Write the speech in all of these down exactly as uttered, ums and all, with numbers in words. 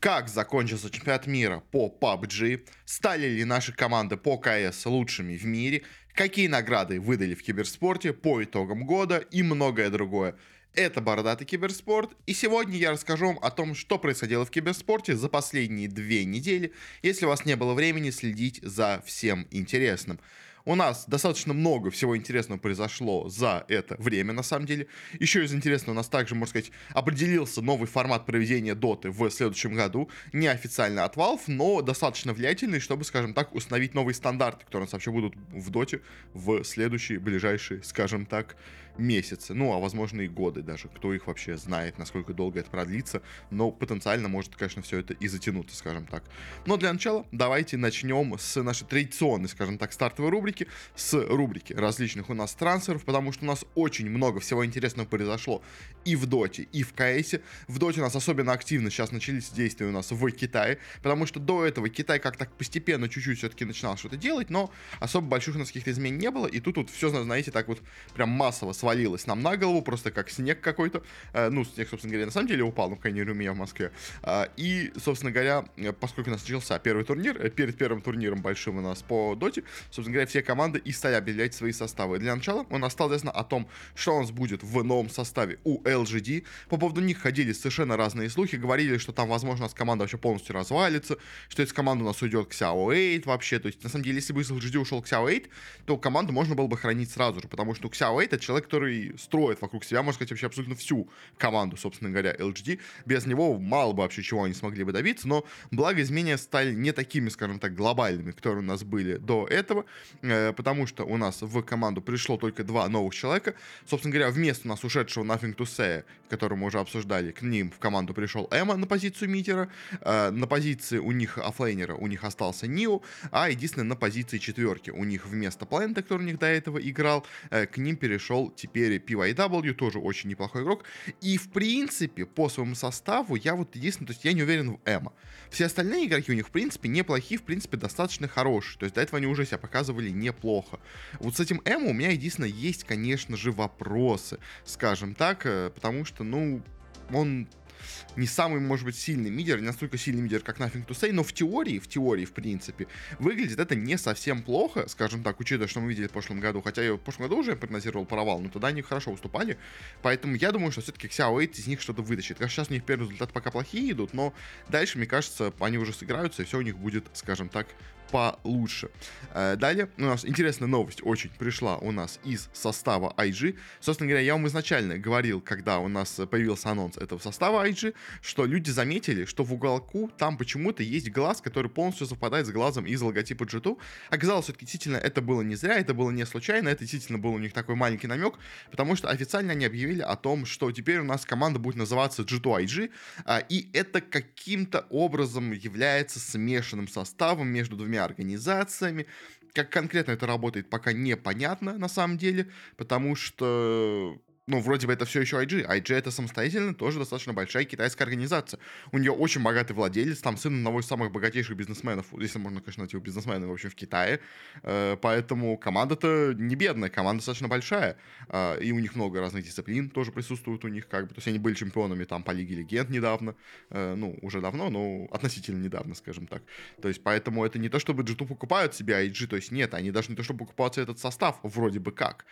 как закончился чемпионат мира по пабг, стали ли наши команды по КС лучшими в мире, какие награды выдали в киберспорте по итогам года и многое другое. Это «Бородатый киберспорт», и сегодня я расскажу вам о том, что происходило в киберспорте за последние две недели, если у вас не было времени следить за всем интересным. У нас достаточно много всего интересного произошло за это время, на самом деле. Еще из интересного у нас также, можно сказать, определился новый формат проведения доты в следующем году. Неофициально от Valve, но достаточно влиятельный, чтобы, скажем так, установить новые стандарты, которые у нас вообще будут в доте в следующие, ближайшие, скажем так, месяцы. Ну, а возможно и годы даже. Кто их вообще знает, насколько долго это продлится. Но потенциально может, конечно, все это и затянуться, скажем так. Но для начала давайте начнем с нашей традиционной, скажем так, стартовой рубрики. С рубрики различных у нас трансферов, потому что у нас очень много всего интересного произошло и в доте, и в каэсе. В доте у нас особенно активно сейчас начались действия у нас в Китае, потому что до этого Китай как-то постепенно чуть-чуть все-таки начинал что-то делать, но особо больших у нас каких-то изменений не было, и тут вот все, знаете, так вот прям массово свалилось нам на голову, просто как снег какой-то, ну, снег, собственно говоря, на самом деле упал, ну, по крайней мере, у меня в Москве, и, собственно говоря, поскольку у нас начался первый турнир, перед первым турниром большим у нас по доте, собственно говоря, все команды и стали объявлять свои составы. Для начала у нас стало известно о том, что у нас будет в новом составе у эл джи ди. По поводу них ходили совершенно разные слухи, говорили, что там, возможно, у нас команда вообще полностью развалится, что из команды у нас уйдет икс ай эй о восемь вообще. То есть, на самом деле, если бы из эл джи ди ушел икс ай эй о восемь, то команду можно было бы хранить сразу же, потому что икс ай эй о восемь — это человек, который строит вокруг себя, можно сказать, вообще абсолютно всю команду, собственно говоря, эл джи ди. Без него мало бы вообще чего они смогли бы добиться, но, благо, изменения стали не такими, скажем так, глобальными, которые у нас были до этого, потому что у нас в команду пришло только два новых человека. Собственно говоря, вместо у нас ушедшего Nothing to Say, которого мы уже обсуждали, к ним в команду пришел Ема на позицию митера, на позиции у них оффлейнера у них остался Нио, а единственное, на позиции четверки у них вместо Планета, который у них до этого играл, к ним перешел теперь пи уай дабл ю, тоже очень неплохой игрок. И в принципе, по своему составу, я вот единственное, то есть я не уверен в Эма. Все остальные игроки у них в принципе неплохие, в принципе достаточно хорошие, то есть до этого они уже себя показывали неплохо. Вот с этим Эмо у меня единственное есть, конечно же, вопросы, скажем так, потому что, ну, он не самый, может быть, сильный мидер, не настолько сильный мидер, как Nothing to Say, но в теории, в теории, в принципе, выглядит это не совсем плохо, скажем так, учитывая, что мы видели в прошлом году, хотя я в прошлом году уже прогнозировал провал, но тогда они хорошо уступали, поэтому я думаю, что все-таки икс ай эй о восемь из них что-то вытащит. Конечно, сейчас у них первые результаты пока плохие идут, но дальше, мне кажется, они уже сыграются, и все у них будет, скажем так, получше. Далее у нас интересная новость очень пришла у нас из состава ай джи. Собственно говоря, я вам изначально говорил, когда у нас появился анонс этого состава ай джи, что люди заметили, что в уголку там почему-то есть глаз, который полностью совпадает с глазом из логотипа джи ту. Оказалось, все-таки действительно это было не зря, это было не случайно, это действительно был у них такой маленький намек, потому что официально они объявили о том, что теперь у нас команда будет называться джи ту ай джи, и это каким-то образом является смешанным составом между двумя организациями. Как конкретно это работает, пока непонятно на самом деле, потому что, ну, вроде бы это все еще ай джи. ай джи — это самостоятельно тоже достаточно большая китайская организация. У нее очень богатый владелец, там сын одного из самых богатейших бизнесменов, если можно, конечно, назвать его бизнесменом, в общем, в Китае. Поэтому команда-то не бедная, команда достаточно большая. И у них много разных дисциплин тоже присутствует у них, как бы. То есть они были чемпионами там по Лиге Легенд недавно. Ну, уже давно, но относительно недавно, скажем так. То есть поэтому это не то, чтобы джи ту покупают себе ай джи, то есть нет, они даже не то, чтобы покупают этот состав, вроде бы как.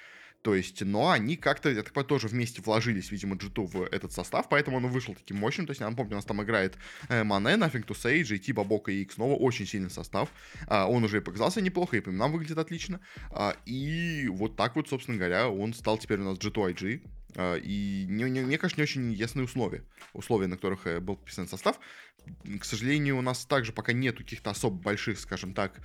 То есть, но они как-то, я так понимаю, тоже вместе вложились, видимо, джи ту в этот состав, поэтому он вышел таким мощным. То есть, я напомню, у нас там играет Мане, Nothing to Say, джей ти, Бабока и X. Снова очень сильный состав. Он уже и показался неплохо, и по именам выглядит отлично. И вот так вот, собственно говоря, он стал теперь у нас джи ту ай джи. И мне, конечно, не очень ясные условия, условия, на которых был подписан состав. К сожалению, у нас также пока нету каких-то особо больших, скажем так,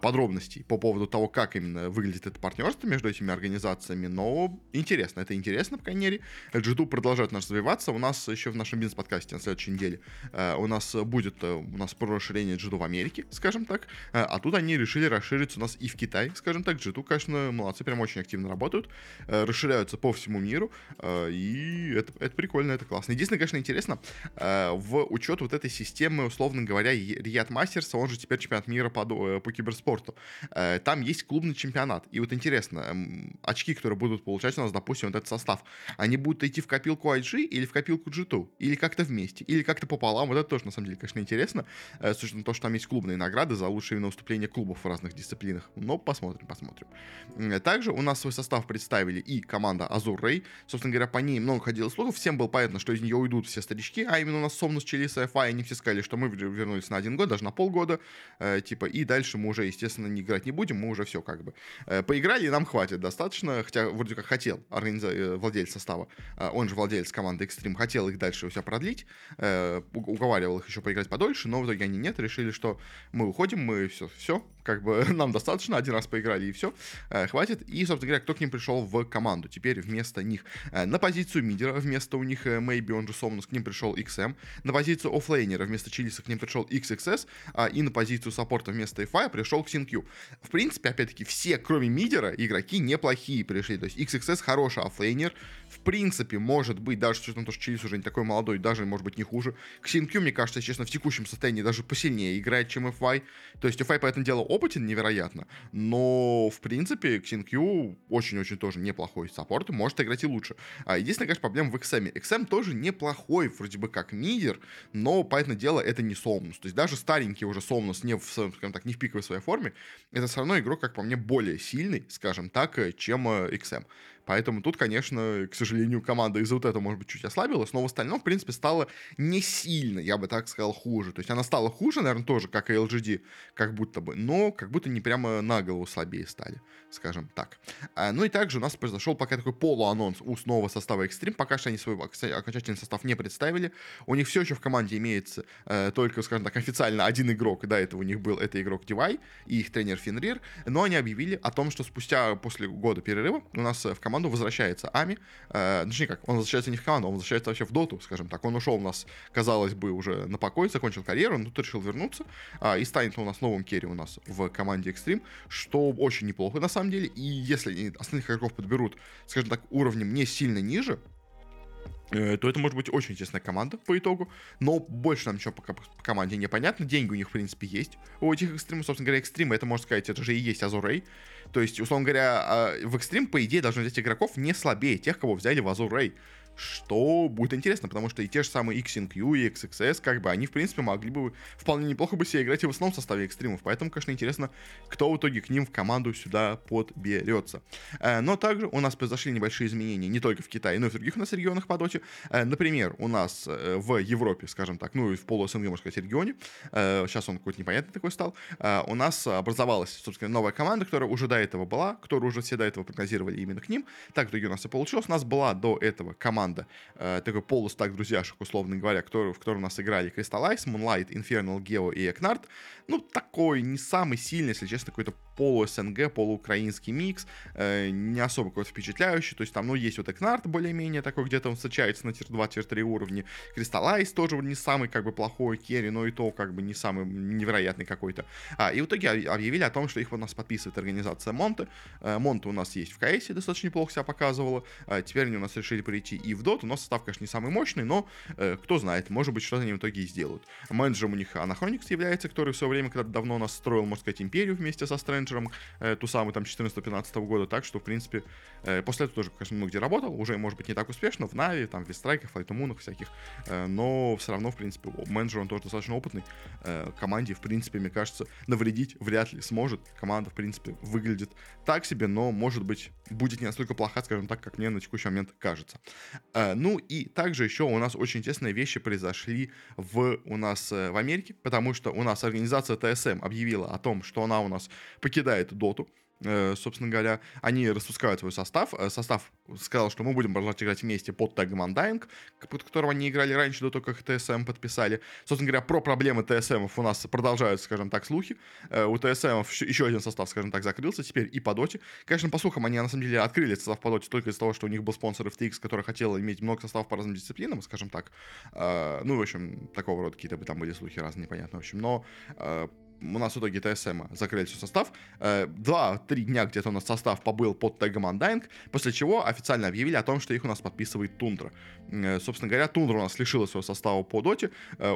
подробностей по поводу того, как именно выглядит это партнерство между этими организациями, но интересно, это интересно, по крайней мере. джи ту продолжает наш развиваться, у нас еще в нашем бизнес-подкасте на следующей неделе у нас будет у нас про расширение джи ту в Америке, скажем так, а тут они решили расшириться у нас и в Китае, скажем так. джи ту, конечно, молодцы, прям очень активно работают, расширяются по всему миру. И это, это прикольно, это классно. Единственное, конечно, интересно, в учет вот этой системы, условно говоря, Riyadh Masters, он же теперь чемпионат мира по, по киберспорту. Там есть клубный чемпионат. И вот интересно, очки, которые будут получать у нас, допустим, вот этот состав, они будут идти в копилку ай джи или в копилку джи ту? Или как-то вместе? Или как-то пополам? Вот это тоже, на самом деле, конечно, интересно. С учетом того, что там есть клубные награды за лучшие выступления клубов в разных дисциплинах. Но посмотрим, посмотрим. Также у нас свой состав представили и команда Azure Ray. Собственно говоря, по ней много ходило слухов. Всем было понятно, что из нее уйдут все старички. А именно у нас Somnus, Челис, Эфа. И они все сказали, что мы вернулись на один год, даже на полгода. Э, типа, и дальше мы уже, естественно, не играть не будем. Мы уже все как бы э, поиграли, и нам хватит достаточно. Хотя вроде как хотел организа... владелец состава. Э, он же владелец команды Xtreme. Хотел их дальше у себя продлить. Э, уговаривал их еще поиграть подольше. Но в итоге они нет. Решили, что мы уходим, мы все, все. Как бы нам достаточно. Один раз поиграли и все. Э, хватит. И, собственно говоря, кто к ним пришел в команду. Теперь вместо них на позицию мидера вместо у них Maybe, он же Somnus, к ним пришел икс эм. На позицию оффлейнера вместо Чилиса к ним пришел икс икс эс. И на позицию саппорта вместо эф ай пришел Xinq. В принципе, опять-таки, все, кроме мидера, игроки неплохие пришли. То есть икс икс эс хороший оффлейнер. В принципе, может быть, даже с учетом того, что Чилис уже не такой молодой, даже, может быть, не хуже. Xinq, мне кажется, честно, в текущем состоянии даже посильнее играет, чем эф ай. То есть эф ай, по этому делу, опытен невероятно. Но, в принципе, Xinq очень-очень тоже неплохой саппорт. Может играть и лучше. Единственная, конечно, проблема в икс эм. икс эм тоже неплохой, вроде бы как мидер, но, понятное дело, это не Somnus. То есть даже старенький уже Somnus, не в, скажем так, не в пиковой своей форме, это все равно игрок, как по мне, более сильный, скажем так, чем икс эм. Поэтому тут, конечно, к сожалению, команда из-за вот этого, может быть, чуть ослабилась, но в остальном, в принципе, стала не сильно, я бы так сказал, хуже. То есть она стала хуже, наверное, тоже, как и эл джи ди, как будто бы, но как будто не прямо на голову слабее стали, скажем так. Ну и также у нас произошел пока такой полуанонс у снова состава Xtreme. Пока что они свой окончательный состав не представили. У них все еще в команде имеется э, только, скажем так, официально один игрок. До этого у них был это игрок Дивай и их тренер Фенрир. Но они объявили о том, что спустя, после года перерыва, у нас в команде возвращается Ами. Э, точнее как, он возвращается не в команду, он возвращается вообще в доту, скажем так. Он ушел у нас, казалось бы, уже на покой, закончил карьеру, но тут решил вернуться э, и станет у нас новым керри у нас в команде Xtreme, что очень неплохо на самом деле. И если остальных игроков подберут, скажем так, уровнем не сильно ниже, то это может быть очень интересная команда по итогу. Но больше нам еще пока по команде непонятно. Деньги у них, в принципе, есть. У этих Xtreme, собственно говоря, Xtreme, это, можно сказать, это же и есть Azure Ray. То есть, условно говоря, в Xtreme, по идее, должны взять игроков не слабее тех, кого взяли в Azure Ray. Что будет интересно, потому что и те же самые икс эн кью и икс икс эс, как бы, они, в принципе, могли бы вполне неплохо бы себе играть и в основном в составе экстримов. Поэтому, конечно, интересно, кто в итоге к ним в команду сюда подберется. Но также у нас произошли небольшие изменения не только в Китае, но и в других у нас регионах по доте. Например, у нас в Европе, скажем так, ну и в полу-СНГ, можно сказать, регионе, сейчас он какой-то непонятный такой стал, у нас образовалась, собственно, новая команда, которая уже до этого была, которую уже все до этого прогнозировали именно к ним. Так в итоге у нас и получилось. У нас была до этого команда, такой полустак друзьяшек, условно говоря, который, в котором у нас играли Crystallize, Moonlight, Infernal, Geo и Eknart. Ну, такой не самый сильный, если честно, какой-то полу-СНГ, полуукраинский микс, э, не особо какой-то впечатляющий. То есть там, ну, есть вот Eknart более-менее такой, где-то он встречается на тир два, тир три уровне. Crystallize тоже не самый, как бы, плохой керри, но и то, как бы, не самый невероятный какой-то. А, и в итоге объявили о том, что их у нас подписывает организация Монте. Э, Монте у нас есть в КСе, достаточно неплохо себя показывала. Э, теперь они у нас решили прийти и в доту, но состав, конечно, не самый мощный, но э, кто знает, может быть, что-то они в итоге и сделают. Менеджером у них Анахроникс является, который в свое время когда-то давно у нас строил, можно сказать, империю вместе со Стрэнджером, э, ту самую там четырнадцатого-пятнадцатого года, так что, в принципе, э, после этого тоже, конечно, много где работал, уже, может быть, не так успешно, в Na'Vi, там, в Вистрайках, Флайтумунах всяких, э, но все равно, в принципе, менеджер он тоже достаточно опытный, э, команде, в принципе, мне кажется, навредить вряд ли сможет, команда, в принципе, выглядит так себе, но, может быть, будет не настолько плоха, скажем так, как мне на текущий момент кажется. Ну и также еще у нас очень интересные вещи произошли в, у нас в Америке, потому что у нас организация ти эс эм объявила о том, что она у нас покидает доту. Собственно говоря, они распускают свой состав. Состав сказал, что мы будем продолжать играть вместе под тегом Undying, под которого они играли раньше, до того, как ти эс эм подписали. Собственно говоря, про проблемы ти эс эм у нас продолжаются, скажем так, слухи. У ти эс эм еще один состав, скажем так, закрылся теперь и по доте. Конечно, по слухам, они на самом деле открыли состав по доте только из-за того, что у них был спонсор эф ти экс, который хотел иметь много составов по разным дисциплинам, скажем так. Ну, в общем, такого рода какие-то там были слухи разные, непонятно, в общем. Но у нас в итоге ти эс эм закрыли всю состав. Два-три дня где-то у нас состав побыл под тегом Undying, после чего официально объявили о том, что их у нас подписывает Тундра. Собственно говоря, Тундра у нас лишила своего состава по доте.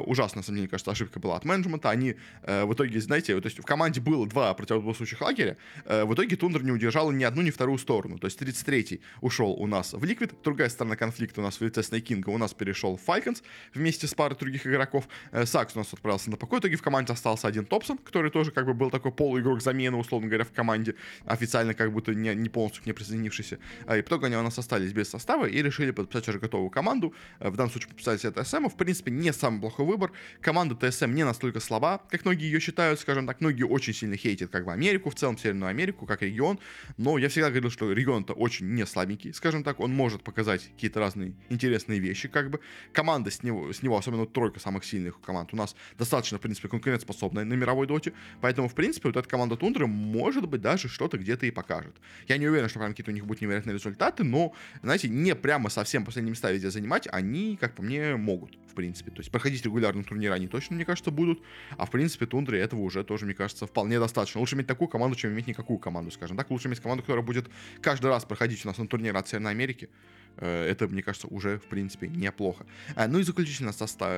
Ужасно, на самом деле, кажется, ошибка была от менеджмента. Они в итоге, знаете, то есть в команде было два противоборствующих лагеря. В итоге Тундра не удержала ни одну, ни вторую сторону. То есть тридцать третий ушел у нас в Liquid, другая сторона конфликта у нас в лице Снейкинга у нас перешел в Falcons вместе с парой других игроков. Сакс у нас отправился на покой, в итоге в команде остался один Топсон, который тоже как бы был такой полуигрок замены, условно говоря, в команде, официально как будто не, не полностью к ней присоединившийся. И потом они у нас остались без состава и решили подписать уже готовую команду. В данном случае подписались от ти эс эм. В принципе, не самый плохой выбор. Команда ти эс эм не настолько слаба, как многие ее считают, скажем так. Многие очень сильно хейтят как бы Америку, в целом Северную Америку, как регион. Но я всегда говорил, что регион-то очень не слабенький, скажем так. Он может показать какие-то разные интересные вещи, как бы. Команда с него, с него особенно тройка самых сильных команд у нас достаточно, в принципе, конкурентоспособная на мировой доте, поэтому, в принципе, вот эта команда Тундры, может быть, даже что-то где-то и покажет. Я не уверен, что прям какие-то у них будут невероятные результаты, но, знаете, не прямо совсем последние места везде занимать, они, как по мне, могут, в принципе. То есть проходить регулярные турниры они точно, мне кажется, будут, а, в принципе, Тундре этого уже тоже, мне кажется, вполне достаточно. Лучше иметь такую команду, чем иметь никакую команду, скажем так. Лучше иметь команду, которая будет каждый раз проходить у нас на турниры от Северной Америки. Это, мне кажется, уже, в принципе, неплохо. Ну и заключительная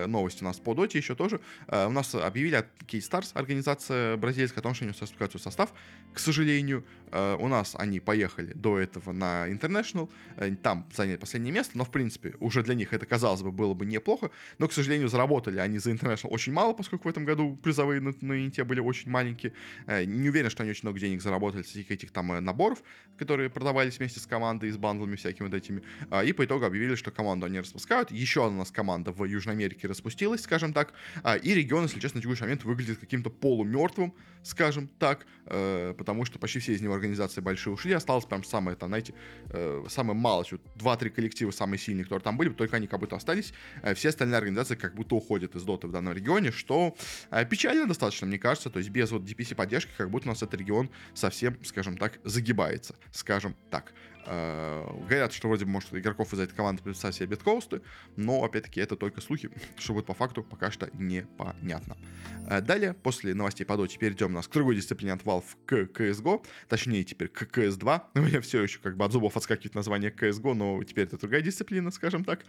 новость у нас по доте еще тоже. У нас объявили от Кейстарс, организация бразильская, о том, что они распускают свой состав. К сожалению, у нас они поехали до этого на International, там заняли последнее место, но, в принципе, уже для них это, казалось бы, было бы неплохо. Но, к сожалению, заработали они за International очень мало, поскольку в этом году призовые на, на Инте были очень маленькие. Не уверен, что они очень много денег заработали с этих там наборов, которые продавались вместе с командой, с бандлами всякими вот этими. И по итогу объявили, что команду они распускают. Еще у нас команда в Южной Америке распустилась, скажем так. И регион, если честно, на текущий момент выглядит каким-то полумертвым, скажем так. Потому что почти все из него организации большие ушли. Осталось прям самое, там, знаете, самое малость. Вот два-три коллектива самые сильные, которые там были. Только они как будто остались. Все остальные организации как будто уходят из доты в данном регионе. Что печально достаточно, мне кажется. То есть без вот ди пи си поддержки как будто у нас этот регион совсем, скажем так, загибается. Скажем так. Говорят, что вроде бы, может, игроков из этой команды представят себе биткоусты, но, опять-таки, это только слухи, что будет по факту пока что непонятно. Далее, после новостей по доте, перейдем у нас к другой дисциплине от Valve, к си эс го, точнее, теперь к си эс два. У меня все еще как бы от зубов отскакивает название си эс го, но теперь это другая дисциплина, скажем так.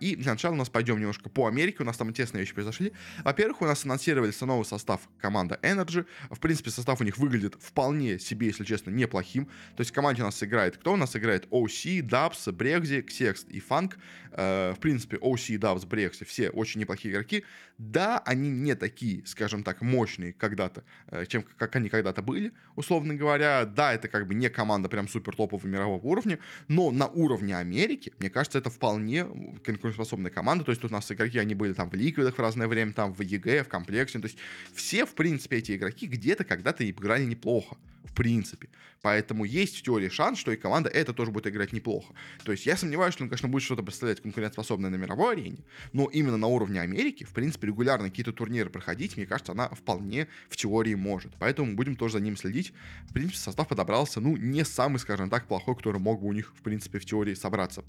И для начала у нас пойдем немножко по Америке, у нас там интересные вещи произошли. Во-первых, у нас анонсировался новый состав команды Energy. В принципе, состав у них выглядит вполне себе, если честно, неплохим. То есть в команде у нас играет кто? У нас играет о си, Dubs, Брекзи, Ксекс и Фанк. В принципе, о си, Dubs, Брекзи все очень неплохие игроки. Да, они не такие, скажем так, мощные когда-то, чем как они когда-то были, условно говоря. Да, это как бы не команда прям супер топового мирового уровня, но на уровне Америки, мне кажется, это вполне конкурентоспособная команда. То есть тут у нас игроки, они были там в Ликвидах в разное время, там в и джи, в комплексе. То есть все, в принципе, эти игроки где-то когда-то и играли неплохо. В принципе. Поэтому есть в теории шанс, что и команда это тоже будет играть неплохо. То есть я сомневаюсь, что он, конечно, будет что-то представлять конкурентоспособное на мировой арене, но именно на уровне Америки, в принципе, регулярно какие-то турниры проходить, мне кажется, она вполне в теории может. Поэтому будем тоже за ним следить. В принципе, состав подобрался, ну, не самый, скажем так, плохой, который мог бы у них, в принципе, в теории собраться.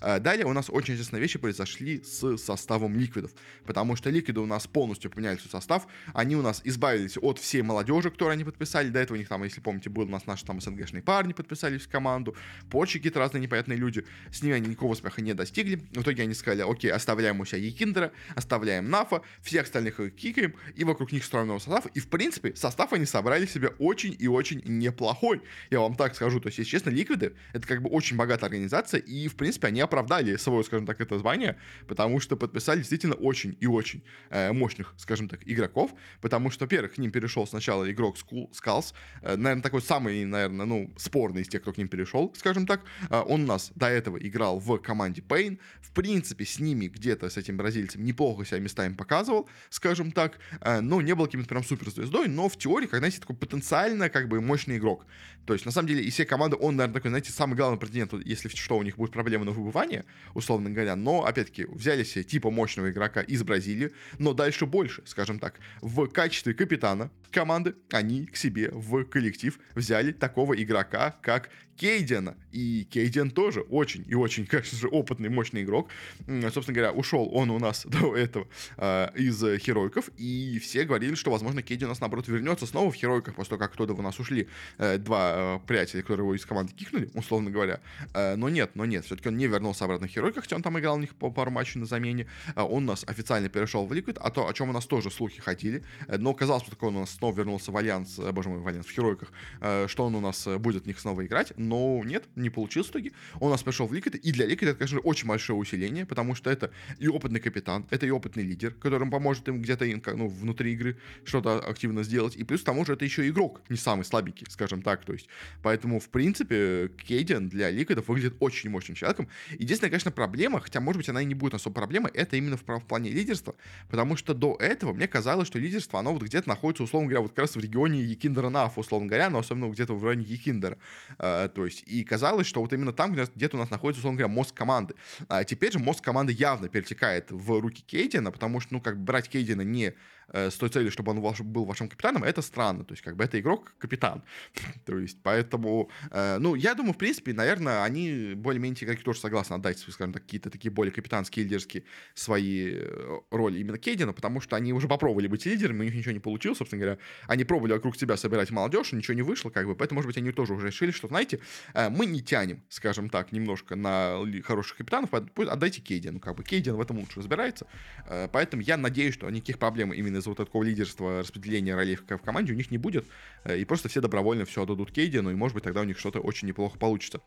Далее у нас очень интересные вещи произошли с составом Ликвидов, потому что Ликвиды у нас полностью поменяли свой состав. Они у нас избавились от всей молодежи, которую они подписали. До этого у них там, если помните, был у нас наши там эс эн гэ-шные парни подписались в команду, прочие какие-то разные непонятные люди, с ними они никакого успеха не достигли, в итоге они сказали, окей, оставляем у себя Екиндера, оставляем Нафа, всех остальных их кикаем, и вокруг них строим новый состав, и в принципе состав они собрали себе очень и очень неплохой, я вам так скажу, то есть, если честно, Ликвиды, это как бы очень богатая организация, и в принципе они оправдали свое, скажем так, это звание, потому что подписали действительно очень и очень э, мощных, скажем так, игроков, потому что, во-первых, к ним перешел сначала игрок Скалс, э, наверное, такой самый, наверное, ну, спорный из тех, кто к ним перешел, скажем так. Он у нас до этого играл в команде Pain. В принципе, с ними где-то, с этим бразильцем, неплохо себя местами показывал, скажем так. Но не был каким-то прям суперзвездой, но в теории, как, знаете, такой потенциально, как бы, мощный игрок. То есть, на самом деле, из всей команды он, наверное, такой, знаете, самый главный претендент, если что, у них будут проблемы на выбывание, условно говоря. Но, опять-таки, взяли себе типа мощного игрока из Бразилии, но дальше больше, скажем так. В качестве капитана команды они к себе в коллектив коллектив взяли такого игрока, как Кейдена. И Кейден тоже очень и очень, конечно же, опытный, мощный игрок. Собственно говоря, ушел он у нас до этого э, из Херойков, и все говорили, что, возможно, Кейден у нас, наоборот, вернется снова в Херойках, после того, как кто-то у нас ушли, э, два э, приятеля, которые его из команды кикнули, условно говоря. Э, но нет, но нет, все-таки он не вернулся обратно в Херойках, хотя он там играл у них по пару матчей на замене. Э, он у нас официально перешел в Liquid, а то, о чем у нас тоже слухи ходили. Э, но казалось, что он у нас снова вернулся в Альянс, э, боже мой, в Альянс, в Херойках, э, что он у нас будет в них снова играть. Но нет, не получилось в итоге. Он у нас пришел в Liquid, и для Liquid это, конечно, очень большое усиление, потому что это и опытный капитан, это и опытный лидер, которым поможет им где-то, ну, внутри игры что-то активно сделать, и плюс к тому же это еще игрок, не самый слабенький, скажем так, то есть, поэтому, в принципе, Кейден для Liquid выглядит очень мощным человеком. Единственная, конечно, проблема, хотя, может быть, она и не будет особо проблемой, это именно в, в плане лидерства, потому что до этого мне казалось, что лидерство, оно вот где-то находится, условно говоря, вот как раз в регионе Екиндера Нафа, условно говоря, но особенно где-то в районе Екиндера. То есть, и казалось, что вот именно там где-то у нас находится, условно говоря, мозг команды. А теперь же мозг команды явно перетекает в руки Кейдена, потому что, ну, как бы брать Кейдена не э, с той целью, чтобы он ваш, был вашим капитаном, это странно. То есть, как бы, это игрок-капитан. То есть, поэтому, э, ну, я думаю, в принципе, наверное, они, более-менее, игроки тоже согласны отдать, скажем так, какие-то такие более капитанские, лидерские свои роли именно Кейдена, потому что они уже попробовали быть лидерами, у них ничего не получилось, собственно говоря. Они пробовали вокруг себя собирать молодежь, ничего не вышло, как бы, поэтому, может быть, они тоже уже решили, что, знаете, мы не тянем, скажем так, немножко на хороших капитанов, отдайте Кейдену, как бы Кейден в этом лучше разбирается, поэтому я надеюсь, что никаких проблем именно из-за вот такого лидерства, распределения ролей в команде у них не будет, и просто все добровольно все отдадут Кейдену, и, может быть, тогда у них что-то очень неплохо получится.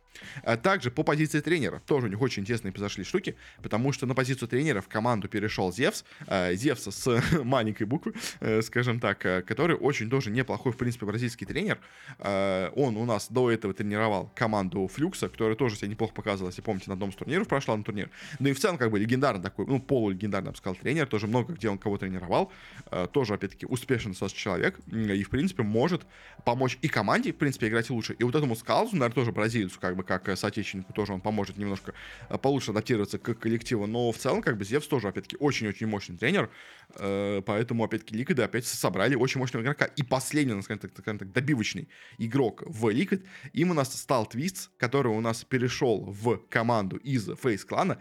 Также по позиции тренера тоже у них очень интересные произошли штуки, потому что на позицию тренера в команду перешел Зевс, Зевса с маленькой буквы, скажем так, который очень тоже неплохой, в принципе, бразильский тренер. Он у нас до этого тренировал команду Флюкса, которая тоже себя неплохо показывала, если помните, на одном из турниров прошла на турнир. Ну и в целом, как бы, легендарный такой, ну, полулегендарный, я бы сказал, тренер. Тоже много где он кого тренировал. Э, тоже, опять-таки, успешен сос человек. И, в принципе, может помочь и команде, в принципе, играть лучше. И вот этому Скалзу, наверное, тоже бразильцу, как бы, как соотечественнику, тоже он поможет немножко получше адаптироваться к коллективу. Но в целом, как бы, Зевс тоже, опять-таки, очень-очень мощный тренер. Э, поэтому, опять-таки, Ликвиды опять собрали очень мощного игрока. И последний, скажем так, скажем так, добивочный игрок в Ликвид. Им у нас стал Твист, который у нас перешел в команду из Фейс-клана.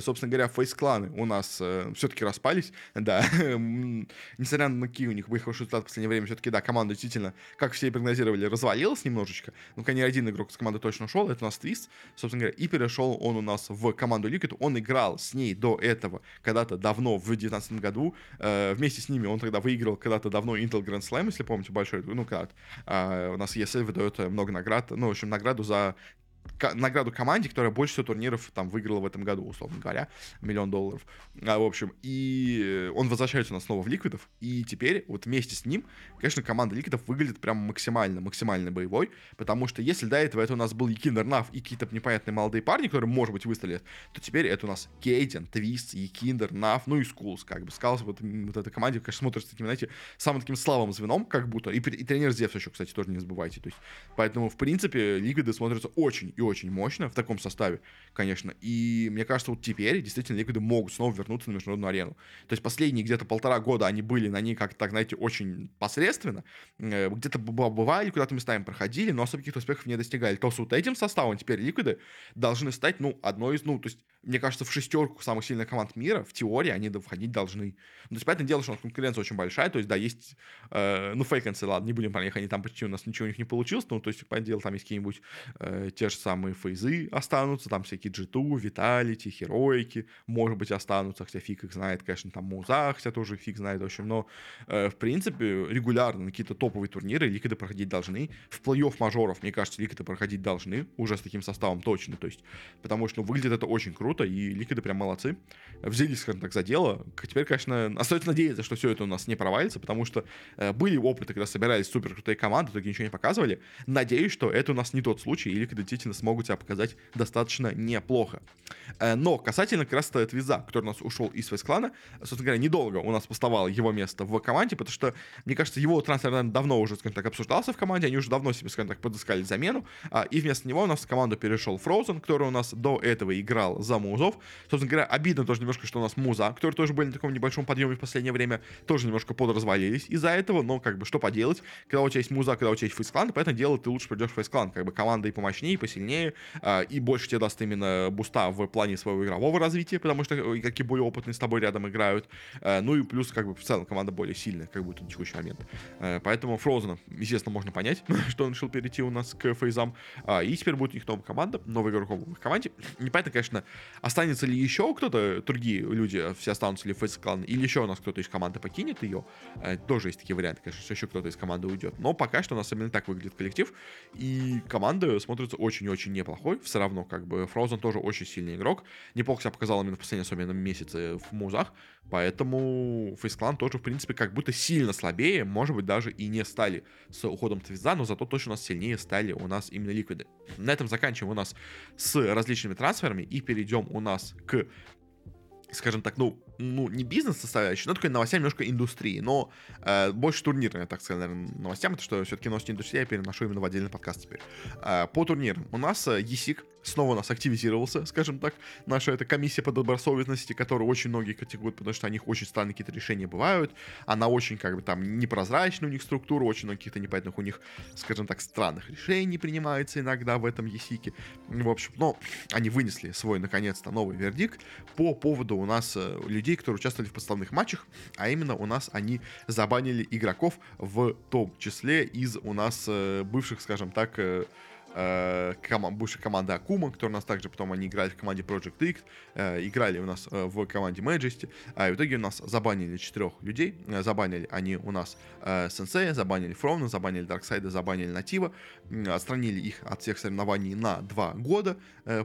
Собственно говоря, Фейс-кланы у нас э, все-таки распались, да. Несмотря на какие у них были хорошие результаты в последнее время, все-таки, да, команда действительно, как все и прогнозировали, развалилась немножечко. Ну, конечно, один игрок с команды точно ушел, это у нас Твист, собственно говоря, и перешел он у нас в команду Liquid. Он играл с ней до этого когда-то давно, в две тысячи девятнадцатом году. Э, вместе с ними он тогда выиграл когда-то давно Intel Grand Slam, если помните, большой, ну, когда э, у нас и эс эл выдает много наград, ну, в общем, награду за К- награду команде, которая больше всего турниров там выиграла в этом году, условно говоря, миллион долларов. А, в общем, и он возвращается у нас снова в Ликвидов, и теперь вот вместе с ним, конечно, команда Ликвидов выглядит прям максимально, максимально боевой, потому что если до этого это у нас был Екиндер Нав и какие-то непонятные молодые парни, которые, может быть, выстрелят, то теперь это у нас Кейден, Твист, Екиндер Нав, ну и Скулс, как бы, Скалс, вот, вот эта команда, конечно, смотрится таким, знаете, самым таким слабым звеном, как будто, и, и тренер Зевс еще, кстати, тоже не забывайте, то есть, поэтому, в принципе, Ликвиды смотрятся очень и очень мощно в таком составе, конечно. И мне кажется, вот теперь действительно Ликвиды могут снова вернуться на международную арену. То есть последние где-то полтора года они были на ней как-то, так, знаете, очень посредственно. Где-то бывали, куда-то местами проходили, но особо каких-то успехов не достигали. То с вот этим составом теперь Ликвиды должны стать, ну, одной из, ну, то есть, мне кажется, в шестерку самых сильных команд мира, в теории, они входить должны. Ну, то есть, понятное дело, что у нас конкуренция очень большая, то есть, да, есть, э, ну, Фейконсы, ладно, не будем про них, они там почти у нас ничего у них не получилось, ну, то есть, понятное дело, там есть какие-нибудь э, те же самые фейзы останутся, там всякие джи ту, Виталити, Херойки, может быть, останутся, хотя фиг их знает, конечно, там Муза, хотя тоже фиг знает, в общем, но, э, в принципе, регулярно на какие-то топовые турниры Ликвиды проходить должны, в плей-офф мажоров, мне кажется, Ликвиды проходить должны, уже с таким составом точно, то есть, потому что, ну, выглядит это очень круто, и Ликвиды прям молодцы, взялись, скажем так, за дело, теперь, конечно, остается надеяться, что все это у нас не провалится, потому что э, были опыты, когда собирались супер крутые команды, только ничего не показывали, надеюсь, что это у нас не тот случай, и Ликвиды действительно точно смогут тебя показать достаточно неплохо. Но касательно как раз стоит Виза, который у нас ушел из Вайсклана, собственно говоря, недолго у нас пустовало его место в команде, потому что, мне кажется, его трансфер, наверное, давно уже, скажем так, обсуждался в команде, они уже давно себе, скажем так, подыскали замену, и вместо него у нас в команду перешел Фроузен, который у нас до этого играл за Музов. Собственно говоря, обидно тоже немножко, что у нас Муза, которые тоже были на таком небольшом подъеме в последнее время, тоже немножко подразвалились из-за этого, но как бы что поделать, когда у тебя есть Муза, когда у тебя есть Вайсклан, поэтому дело, ты лучше придешь в Вайсклан, как бы команда и помощнее, и посильнее, и больше тебе даст именно буста в плане своего игрового развития, потому что какие более опытные с тобой рядом играют. Ну и плюс, как бы, в целом команда более сильная, как будто на текущий момент. Поэтому Фрозена, естественно, можно понять, что он решил перейти у нас к Фейзам. И теперь будет у них новая команда, новый игроков в их команде. Непонятно, конечно, останется ли еще кто-то, другие люди, все останутся ли в Фейз-клан, или еще у нас кто-то из команды покинет ее. Тоже есть такие варианты, конечно, что еще кто-то из команды уйдет. Но пока что у нас именно так выглядит коллектив. И команда смотрится очень-очень неплохой. Все равно, как бы, Фрозен тоже очень сильный игрок. Неплохо себя показал именно в последнем, особенно месяце, в Музах. Поэтому Фейсклан тоже, в принципе, как будто сильно слабее. Может быть, даже и не стали с уходом Твиза, но зато точно у нас сильнее стали у нас именно Ликвиды. На этом заканчиваем у нас с различными трансферами и перейдем у нас к, скажем так, ну, ну не бизнес-составляющей, но такой новостям немножко индустрии, но э, больше турнирная, так сказать, наверное, новостям, потому что все-таки новости индустрии я переношу именно в отдельный подкаст теперь. Э, по турнирам у нас Есик снова у нас активизировался, скажем так, наша эта комиссия по добросовестности, которую очень многие критикуют, потому что у них очень странные какие-то решения бывают, она очень, как бы, там непрозрачная у них структура, очень много каких-то непонятных у них, скажем так, странных решений принимается иногда в этом Есике, в общем, но они вынесли свой, наконец-то, новый вердикт по поводу у нас людей, которые участвовали в подставных матчах, а именно у нас они забанили игроков, в том числе из у нас бывших, скажем так, бывшей команды Акума, которые у нас также потом они играли в команде Project X, играли у нас в команде Majesty, а в итоге у нас забанили четырех людей, забанили они у нас Сенсея, забанили Фромна, забанили Дарксайда, забанили Натива, отстранили их от всех соревнований на два года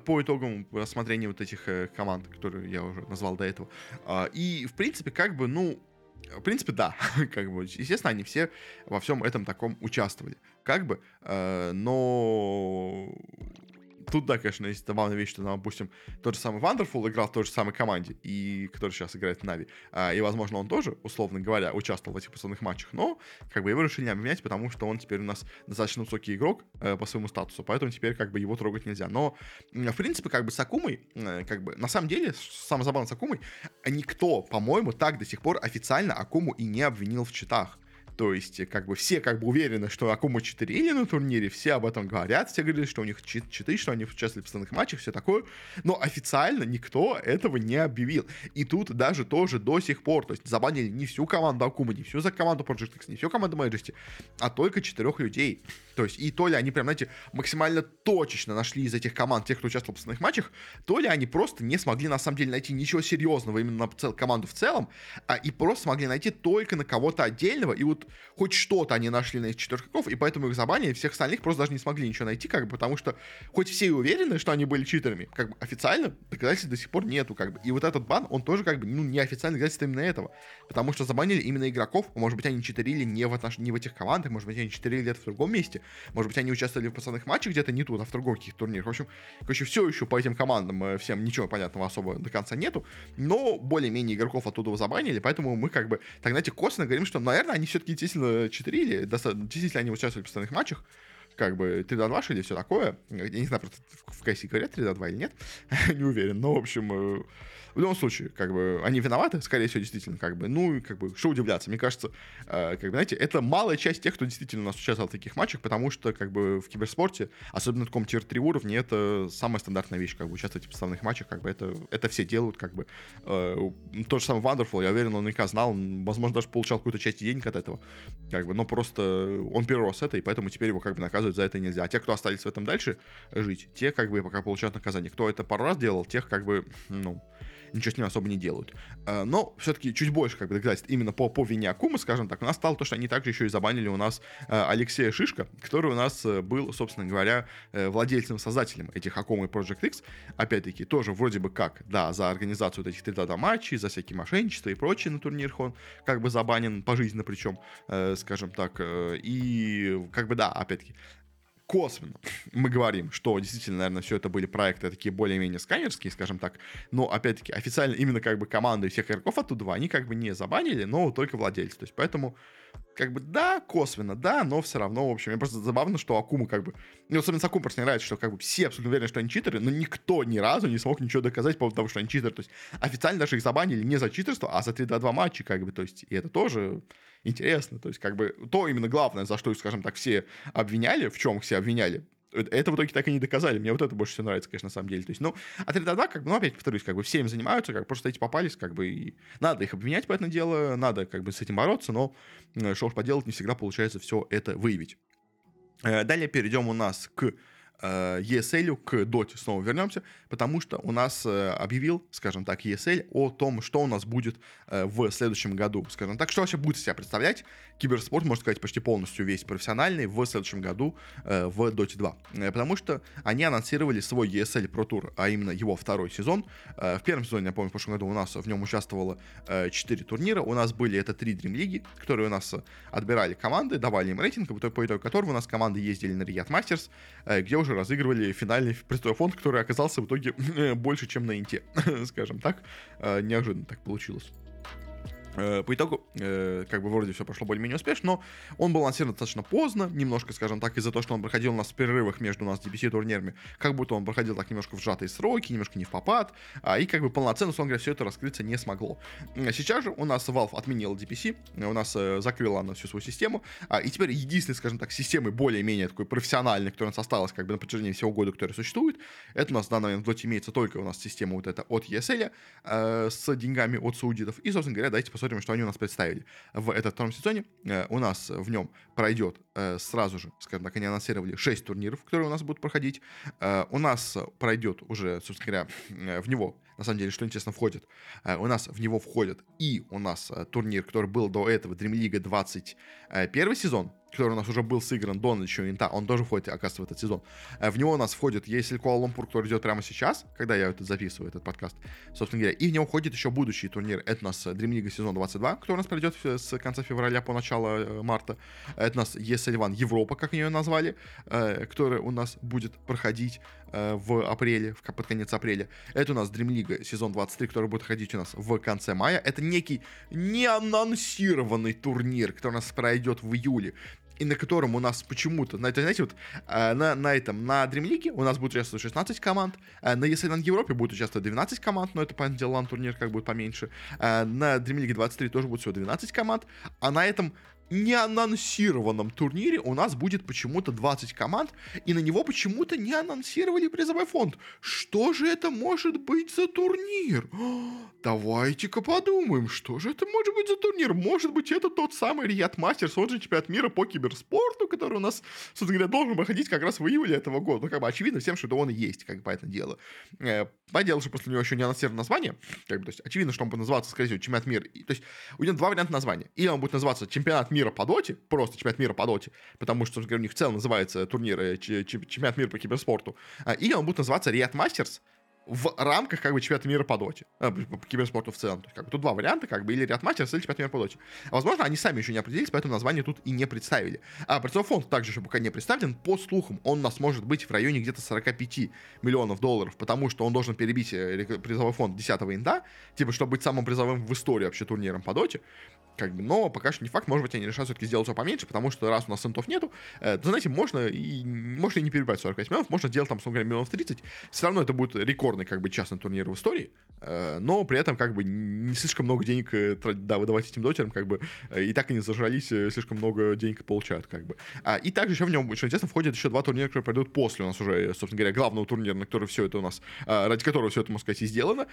по итогам рассмотрения вот этих команд, которые я уже назвал до этого. И, в принципе, как бы, ну, в принципе, да, как бы, естественно, они все во всем этом таком участвовали, как бы, э, но тут, да, конечно, есть добавная вещь, что, допустим, тот же самый Wonderful играл в той же самой команде, и который сейчас играет в Na'Vi, э, и, возможно, он тоже, условно говоря, участвовал в этих подставных матчах, но, как бы, его решили не обменять, потому что он теперь у нас достаточно высокий игрок э, по своему статусу, поэтому теперь, как бы, его трогать нельзя, но, э, в принципе, как бы, с Акумой, э, как бы, на самом деле, самое забавное с Акумой, никто, по-моему, так до сих пор официально Акуму и не обвинил в читах. То есть, как бы, все, как бы, уверены, что Акума читерили на турнире, все об этом говорят, все говорили, что у них чит- читы, что они участвовали в постоянных матчах, все такое, но официально никто этого не объявил. И тут даже тоже до сих пор, то есть, забанили не всю команду Акума, не всю за команду Project X, не всю команду Majesty, а только четырех людей. То есть, и то ли они прям, знаете, максимально точечно нашли из этих команд тех, кто участвовал в постоянных матчах, то ли они просто не смогли, на самом деле, найти ничего серьезного именно на команду в целом, а и просто смогли найти только на кого-то отдельного, и вот хоть что-то они нашли на этих четверков, и поэтому их забанили, всех остальных просто даже не смогли ничего найти, как бы, потому что хоть все и уверены, что они были читерами, как бы, официально доказательств до сих пор нету, как бы, и вот этот бан, он тоже, как бы, ну, неофициальный доказательство именно этого, потому что забанили именно игроков, может быть, они читерили не в, отнош... не в этих командах, может быть, они читерили где-то в другом месте, может быть, они участвовали в пацанных матчах где-то не тут, а в другом каких-то турнирах, в общем, короче, все еще по этим командам всем ничего понятного особо до конца нету, но более-менее игроков оттуда забанили, поэтому мы, как бы, так, знаете, косвенно говорим, что, наверное, они все-таки действительно читерили, действительно они участвовали в постоянных матчах, как бы три два или все такое, я не знаю, просто в кайсе говорят три два или нет, не уверен, но, в общем, в любом случае, как бы, они виноваты, скорее всего, действительно, как бы, ну, как бы, что удивляться, мне кажется, э, как бы, знаете, это малая часть тех, кто действительно у нас участвовал в таких матчах, потому что, как бы, в киберспорте, особенно в таком тир три уровне, это самая стандартная вещь, как бы, участвовать в подставных матчах, как бы, это, это все делают, как бы, э, тот же самый Wonderful, я уверен, он наверняка знал, возможно, даже получал какую-то часть денег от этого, как бы, но просто он перерос это, и поэтому теперь его, как бы, наказывать за это нельзя, а те, кто остались в этом дальше жить, те, как бы, пока получают наказание, кто это пару раз делал, тех, как бы, ну, ничего с ним особо не делают. Но все-таки чуть больше, как бы, доказательств именно по, по вине Акумы, скажем так, у нас стало то, что они также еще и забанили у нас Алексея Шишка, который у нас был, собственно говоря, владельцем-создателем этих Акумы и Project X. Опять-таки, тоже вроде бы как, да, за организацию вот этих три два матчей, за всякие мошенничества и прочее на турнирах он как бы забанен пожизненно, причем, скажем так. И как бы, да, опять-таки, косвенно мы говорим, что действительно, наверное, все это были проекты такие более-менее сканерские, скажем так, но, опять-таки, официально именно как бы команды всех игроков оттуда, они как бы не забанили, но только владельцы, то есть поэтому, как бы, да, косвенно, да, но все равно, в общем, мне просто забавно, что Акума как бы, мне особенно с Акума просто не нравится, что как бы все абсолютно уверены, что они читеры, но никто ни разу не смог ничего доказать по поводу того, что они читеры, то есть официально даже их забанили не за читерство, а за три-два матчи, как бы, то есть, и это тоже... Интересно, то есть как бы то именно главное, за что, скажем так, все обвиняли, в чем все обвиняли, это в итоге так и не доказали. Мне вот это больше всего нравится, конечно, на самом деле. То есть, ну, а три-два, как бы, ну, опять повторюсь, как бы все им занимаются, как бы, просто эти попались, как бы, и надо их обвинять, по этому делу, надо как бы с этим бороться, но что уж поделать, не всегда получается все это выявить. Далее перейдем у нас к и эс эль, к Dota снова вернемся, потому что у нас объявил, скажем так, и эс эль о том, что у нас будет в следующем году, скажем так, что вообще будет себя представлять киберспорт, можно сказать, почти полностью весь профессиональный в следующем году в Dota два, потому что они анонсировали свой и эс эль Pro Tour, а именно его второй сезон. В первом сезоне, я помню, в прошлом году у нас в нем участвовало четыре турнира, у нас были это три Dream League, которые у нас отбирали команды, давали им рейтинг, по итогу которого у нас команды ездили на Riyadh Masters, где уже разыгрывали финальный призовой фонд, который оказался в итоге больше, чем на инте, скажем так. Неожиданно так получилось. По итогу, как бы, вроде все прошло более-менее успешно, но он был анонсирован достаточно поздно, немножко, скажем так, из-за того, что он проходил у нас в перерывах между у нас ди пи си-турнирами, как будто он проходил так немножко в сжатые сроки, немножко не в попад, и как бы полноценно, условно говоря, все это раскрыться не смогло. Сейчас же у нас Valve отменила ди пи си, у нас закрыла она всю свою систему, и теперь единственной, скажем так, системой более-менее такой профессиональной, которая у нас осталась как бы на протяжении всего года, которая существует, это у нас в данный момент в Dota имеется только у нас система вот эта от и эс эль с деньгами от саудитов, и, собственно говоря, давайте посмотрим, Посмотрим, что они у нас представили. В этом втором сезоне э, у нас в нем пройдет э, сразу же, скажем так, они анонсировали шесть турниров, которые у нас будут проходить. Э, у нас пройдет уже, собственно говоря, э, в него, на самом деле, что интересно, входит. Э, у нас в него входит и у нас э, турнир, который был до этого, Dream League двадцать первый сезон, который у нас уже был сыгран до ночью инта, он тоже входит, оказывается, в этот сезон. В него у нас входит и эс эль Kuala Lumpur, который идет прямо сейчас, когда я этот записываю, этот подкаст, собственно говоря. И в него входит еще будущий турнир. Это у нас Dream League сезон двадцать два, который у нас пройдет с конца февраля по начало марта. Это у нас и эс эль One Европа, как ее назвали, который у нас будет проходить в апреле, под конец апреля. Это у нас Dream League сезон двадцать три, который будет проходить у нас в конце мая. Это некий неанонсированный турнир, который у нас пройдет в июле, и на котором у нас почему-то, на, знаете, вот на, на этом, на Dream League у нас будет участвовать шестнадцать команд, на и эс эль Европе будет участвовать двенадцать команд, но это, понятное дело, лан-турнир как будет поменьше, на Dream League двадцать три тоже будет всего двенадцать команд, а на этом неанонсированном турнире у нас будет почему-то двадцать команд, и на него почему-то не анонсировали призовой фонд. Что же это может быть за турнир? Давайте-ка подумаем, что же это может быть за турнир? Может быть, это тот самый Riyadh Masters, он же чемпионат мира по киберспорту, который у нас, собственно говоря, должен проходить как раз в июле этого года. Ну, как бы очевидно всем, что это он и есть, как бы, это дело. По делу, что после него еще не анонсировано название, как бы, то есть очевидно, что он будет называться, скорее всего, чемпионат мира. То есть у него два варианта названия. Или он будет называться чемпионат мира по доте, просто чемпионат мира по доте, потому что, собственно говоря, у них в целом называется турнир чемпионат мира по киберспорту, или он будет называться Riyadh Masters в рамках, как бы, чемпионата мира по доте, э, по киберспорту в целом. То есть, как бы, тут два варианта, как бы, или Riyadh Masters, или чемпионат мира по доте. А, возможно, они сами еще не определились, поэтому название тут и не представили. А призовой фонд также еще пока не представлен. По слухам, он у нас может быть в районе где-то сорок пять миллионов долларов, потому что он должен перебить призовой фонд десятого инта, типа, чтобы быть самым призовым в истории вообще турниром по доте. Как бы, но пока что не факт, может быть, они решат все-таки сделать все поменьше, потому что раз у нас интов нету, э, то, знаете, можно и, можно и не перебивать сорок пять миллионов, можно сделать там, собственно говоря, миллионов тридцать, все равно это будет рекордный, как бы, частный турнир в истории, э, но при этом, как бы, не слишком много денег тратить, да, выдавать этим дотерам, как бы, э, и так они зажрались, э, слишком много денег получают, как бы. А, и также еще в нем, что интересно, входят еще два турнира, которые пройдут после у нас уже, собственно говоря, главного турнира, на который все это у нас, э, ради которого все это, можно сказать, и сделано.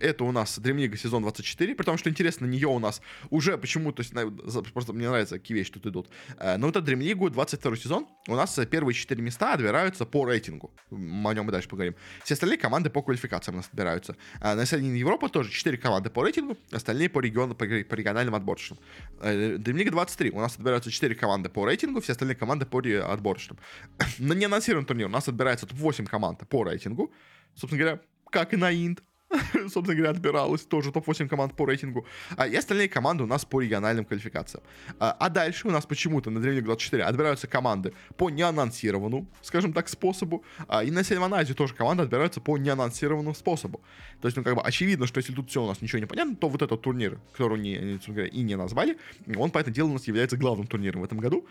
Это у нас Dream League сезон двадцать четыре, потому что, интересно, на нее у нас уже почему-то, просто мне нравится, какие вещи тут идут. Но вот это Dream League, двадцать второй сезон, у нас первые четыре места отбираются по рейтингу. О нем мы дальше поговорим. Все остальные команды по квалификациям у нас отбираются. На Ес один Европа тоже четыре команды по рейтингу, остальные по региону, по региональным отборочным. Dream League двадцать три, у нас отбираются четыре команды по рейтингу, все остальные команды по отборочным. На неанонсированный турнир у нас отбирается восемь команд по рейтингу. Собственно говоря, как и на Инт. собственно говоря, отбиралось тоже топ восемь команд по рейтингу. И остальные команды у нас по региональным квалификациям. А дальше у нас почему-то на Dream League двадцать четыре отбираются команды по неанонсированному, скажем так, способу. И на Сельманайзе тоже команды отбираются по неанонсированному способу. То есть, ну, как бы очевидно, что если тут все у нас ничего не понятно, то вот этот турнир, который не, говоря, и не назвали, он, по этому делу, у нас является главным турниром в этом году.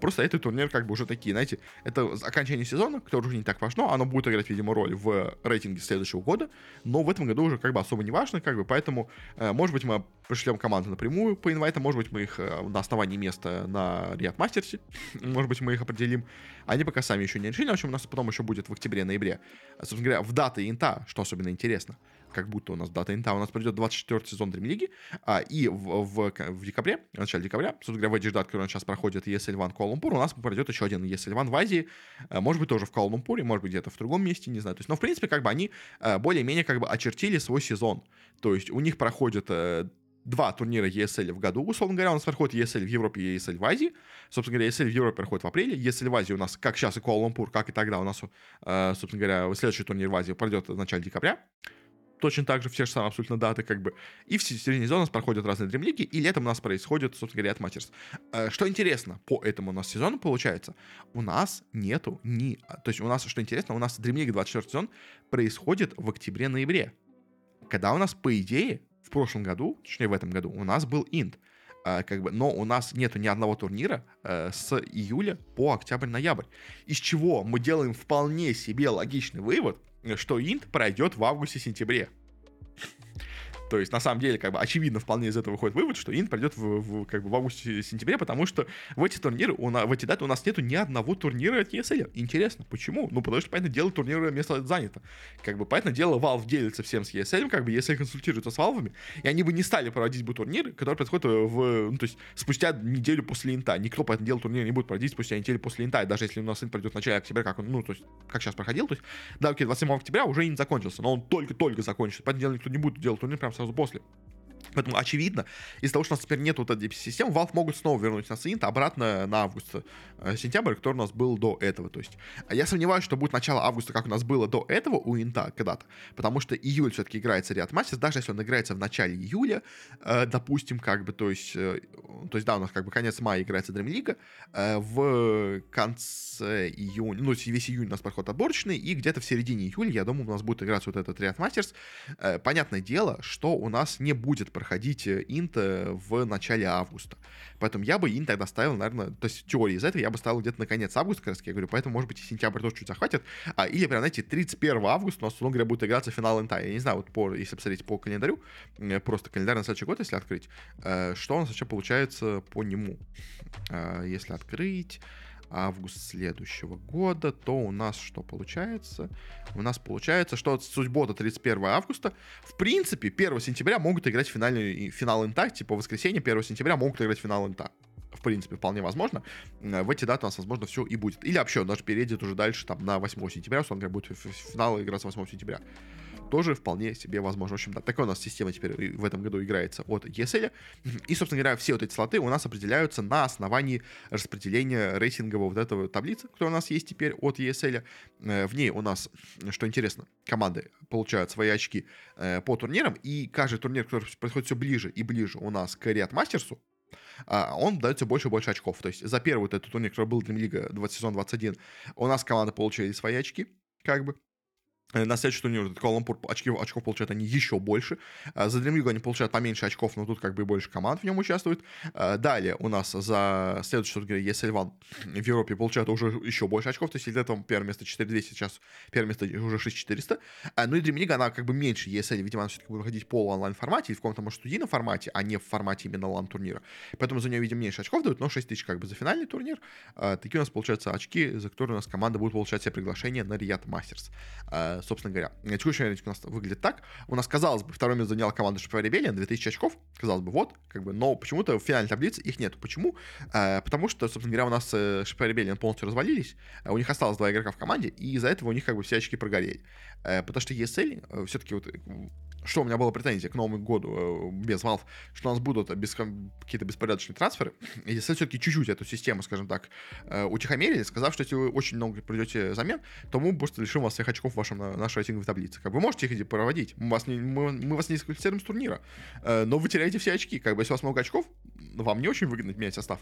Просто этот турнир, как бы, уже такие, знаете, это окончание сезона, которое уже не так важно. Оно будет играть, видимо, роль в рейтинге следующего года, но в этом году уже как бы особо не важно, как бы, поэтому, э, может быть, мы пришлем команды напрямую по инвайтам, может быть, мы их э, на основании места на Riyadh Masters, может быть, мы их определим, они пока сами еще не решили, в общем, у нас потом еще будет в октябре-ноябре, собственно говоря, в даты инта, что особенно интересно, как будто у нас дата инта, у нас придет двадцать четвёртый сезон Dream League, а, и в, в, в декабре, в начале декабря, собственно говоря, в эти даты, которые у нас сейчас проходят, и эс эл One Kuala Lumpur, у нас пройдет еще один и эс эл One в Азии, а, может быть, тоже в Kuala Lumpur, может быть, где-то в другом месте, не знаю, то есть, но, в принципе, как бы они а, более-менее, как бы, очертили свой сезон, то есть, у них проходит... А, два турнира и эс эл в году, условно говоря. У нас проходит и эс эл в Европе и и эс эл в Азии. Собственно говоря, и эс эл в Европе проходит в апреле. и эс эл в Азии у нас, как сейчас и Куала-Лумпур, как и тогда у нас, собственно говоря, следующий турнир в Азии пройдет в начале декабря. Точно так же, все же самые абсолютно даты, как бы. И в середине сезона у нас проходят разные дремлиги, и летом у нас происходит, собственно говоря, от Мастерс. Что интересно, по этому у нас сезону получается, у нас нету ни... То есть у нас, что интересно, у нас дремлига двадцать четвёртый сезон происходит в октябре-ноябре. Когда у нас, по идее, в прошлом году, точнее в этом году, у нас был инт, э, как бы, но у нас нету ни одного турнира э, с июля по октябрь-ноябрь, из чего мы делаем вполне себе логичный вывод, что инт пройдет в августе-сентябре. То есть, на самом деле, как бы, очевидно, вполне из этого выходит вывод, что инт пройдет в, в, как бы, в августе-сентябре, потому что в эти турниры, у нас, в эти даты у нас нету ни одного турнира от и эс эл. Интересно, почему? Ну, потому что, понятное дело, турниры место занято. Как бы, понятное дело, Valve делится всем с и эс эл, как бы, и эс эл консультируется с Valve, и они бы не стали проводить бы турниры, которые происходят в, ну, то есть, спустя неделю после инта. Никто, понятное дело, турнир не будет проводить спустя неделю после инта, и даже если у нас инт пройдет в начале октября, как он, ну, то есть, как сейчас проходил, то есть, да, окей, двадцать седьмого октября уже инт закончился, но он только-только закончится. Понятное дело, никто не будет делать турнир прям сразу после. Поэтому, очевидно, из-за того, что у нас теперь нет вот этой системы, Valve могут снова вернуть нас инт обратно на август-сентябрь, который у нас был до этого. То есть, я сомневаюсь, что будет начало августа, как у нас было до этого у инта когда-то, потому что июль все-таки играется Riyadh Masters, даже если он играется в начале июля, допустим, как бы, то есть, то есть, да, у нас как бы конец мая играется Dream League, в конце июня, ну, весь июнь у нас проход отборочный, и где-то в середине июля, я думаю, у нас будет играться вот этот Riyadh Masters. Понятное дело, что у нас не будет проходить инт в начале августа. Поэтому я бы инт тогда ставил, наверное, то есть в теории из этого я бы ставил где-то на конец августа, как раз я говорю, поэтому, может быть, и сентябрь тоже чуть захватит. А, или, прям, знаете, тридцать первого августа у нас, условно говоря, будет играться финал инта. Я не знаю, вот по, если посмотреть по календарю, просто календарь на следующий год, если открыть, что у нас вообще получается по нему. Если открыть август следующего года, то у нас что получается? У нас получается, что суббота тридцать первого августа. В принципе, первого сентября могут играть финальный, финал инта, типа воскресенье первого сентября могут играть финал инта. В принципе, вполне возможно. В эти даты у нас, возможно, все и будет. Или вообще, даже переедет уже дальше, там, на восьмого сентября, условно говоря, будет финал играться восьмого сентября. Тоже вполне себе возможно. В общем, да, такая у нас система теперь в этом году играется от и эс эл. И, собственно говоря, все вот эти слоты у нас определяются на основании распределения рейтингового вот этого таблицы, которая у нас есть теперь от и эс эл. В ней у нас, что интересно, команды получают свои очки по турнирам, и каждый турнир, который происходит все ближе и ближе у нас к Riyadh Мастерсу, он дает все больше и больше очков. То есть за первый вот этот турнир, который был Dream League сезон двадцать один, у нас команды получили свои очки, как бы. На следующий турнир Куала-Лумпур очков, очков получают они еще больше. За Dream League они получают поменьше очков, но тут как бы больше команд в нем участвует. Далее у нас за следующий турнир и эс эл One в Европе получают уже еще больше очков. То есть до этого первое место четыре тысячи двести, сейчас первое место уже шесть тысяч четыреста. Ну и Dream League, она как бы меньше и эс эл, видимо, она все-таки будет выходить в полуонлайн формате или в каком-то, может, студийном формате, а не в формате именно лан-турнира. Поэтому за нее, видимо, меньше очков дают, но шесть тысяч как бы за финальный турнир. Такие у нас получаются очки, за которые у нас команда будет получать все приглашения на Riyadh Masters. Собственно говоря, текущий рейтинг у нас выглядит так. У нас, казалось бы, второе место заняла команда Шифа Ребелия, две тысячи очков, казалось бы, вот, как бы, но почему-то в финальной таблице их нету. Почему? А, потому что, собственно говоря, у нас Шифа Ребелия полностью развалились, а у них осталось два игрока в команде, и из-за этого у них, как бы, все очки прогорели. А, потому что и эс эл все-таки вот... что у меня было претензия к Новому году без Valve, что у нас будут без, какие-то беспорядочные трансферы. И если все-таки чуть-чуть эту систему, скажем так, утихомирили, сказав, что если вы очень много придете замен, то мы просто лишим вас всех очков в вашем, нашей рейтинговой таблице. Как бы вы можете их проводить, мы вас не, мы, мы вас не дисквалифицируем с турнира, но вы теряете все очки. Как бы если у вас много очков, вам не очень выгодно менять состав.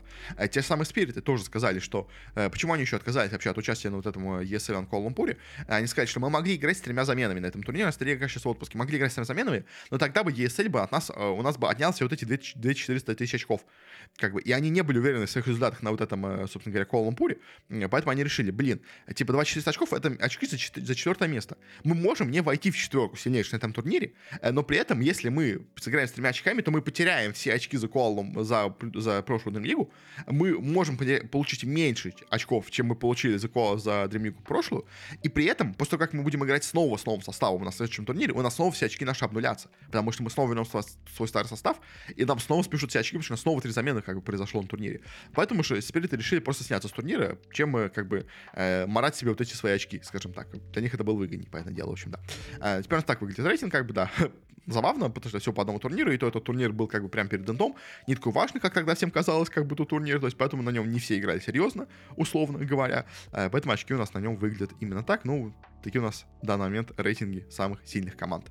Те же самые спириты тоже сказали, что почему они еще отказались вообще от участия на вот этом и эс эл One в Куала-Лумпуре. Они сказали, что мы могли играть с тремя заменами на этом турнире, а старее, как сейчас в отпуске, могли играть с тремя заменами, но тогда бы и эс эл бы от нас, у нас бы отнялся вот эти две тысячи четыреста тысяч очков. Как бы, и они не были уверены в своих результатах на вот этом, собственно говоря, Куала-Лумпуре, поэтому они решили, блин, типа двадцать четыре очков, это очки за, четы- за четвертое место. Мы можем не войти в четверку сильнейших на этом турнире, но при этом, если мы сыграем с тремя очками, то мы потеряем все очки за Куалу, за, за прошлую Dream League, мы можем потерять, получить меньше очков, чем мы получили за, за Dream League прошлую, и при этом, после того, как мы будем играть снова с новым составом на следующем турнире, у нас снова все очки наши обнулятся, потому что мы снова вернем свой старый состав, и нам снова спишут все очки, потому что у нас снова три замены как бы произошло на турнире. Поэтому же спириты решили просто сняться с турнира, чем как бы э, марать себе вот эти свои очки, скажем так. Для них это был выгоднее, понятное дело, в общем, да. Э, теперь у нас так выглядит рейтинг, как бы, да. Забавно, потому что все по одному турниру, и то этот турнир был как бы прям перед дентом, не такой важный, как тогда всем казалось, как бы тут турнир, то есть поэтому на нем не все играли серьезно, условно говоря, поэтому очки у нас на нем выглядят именно так, ну, такие у нас в данный момент рейтинги самых сильных команд.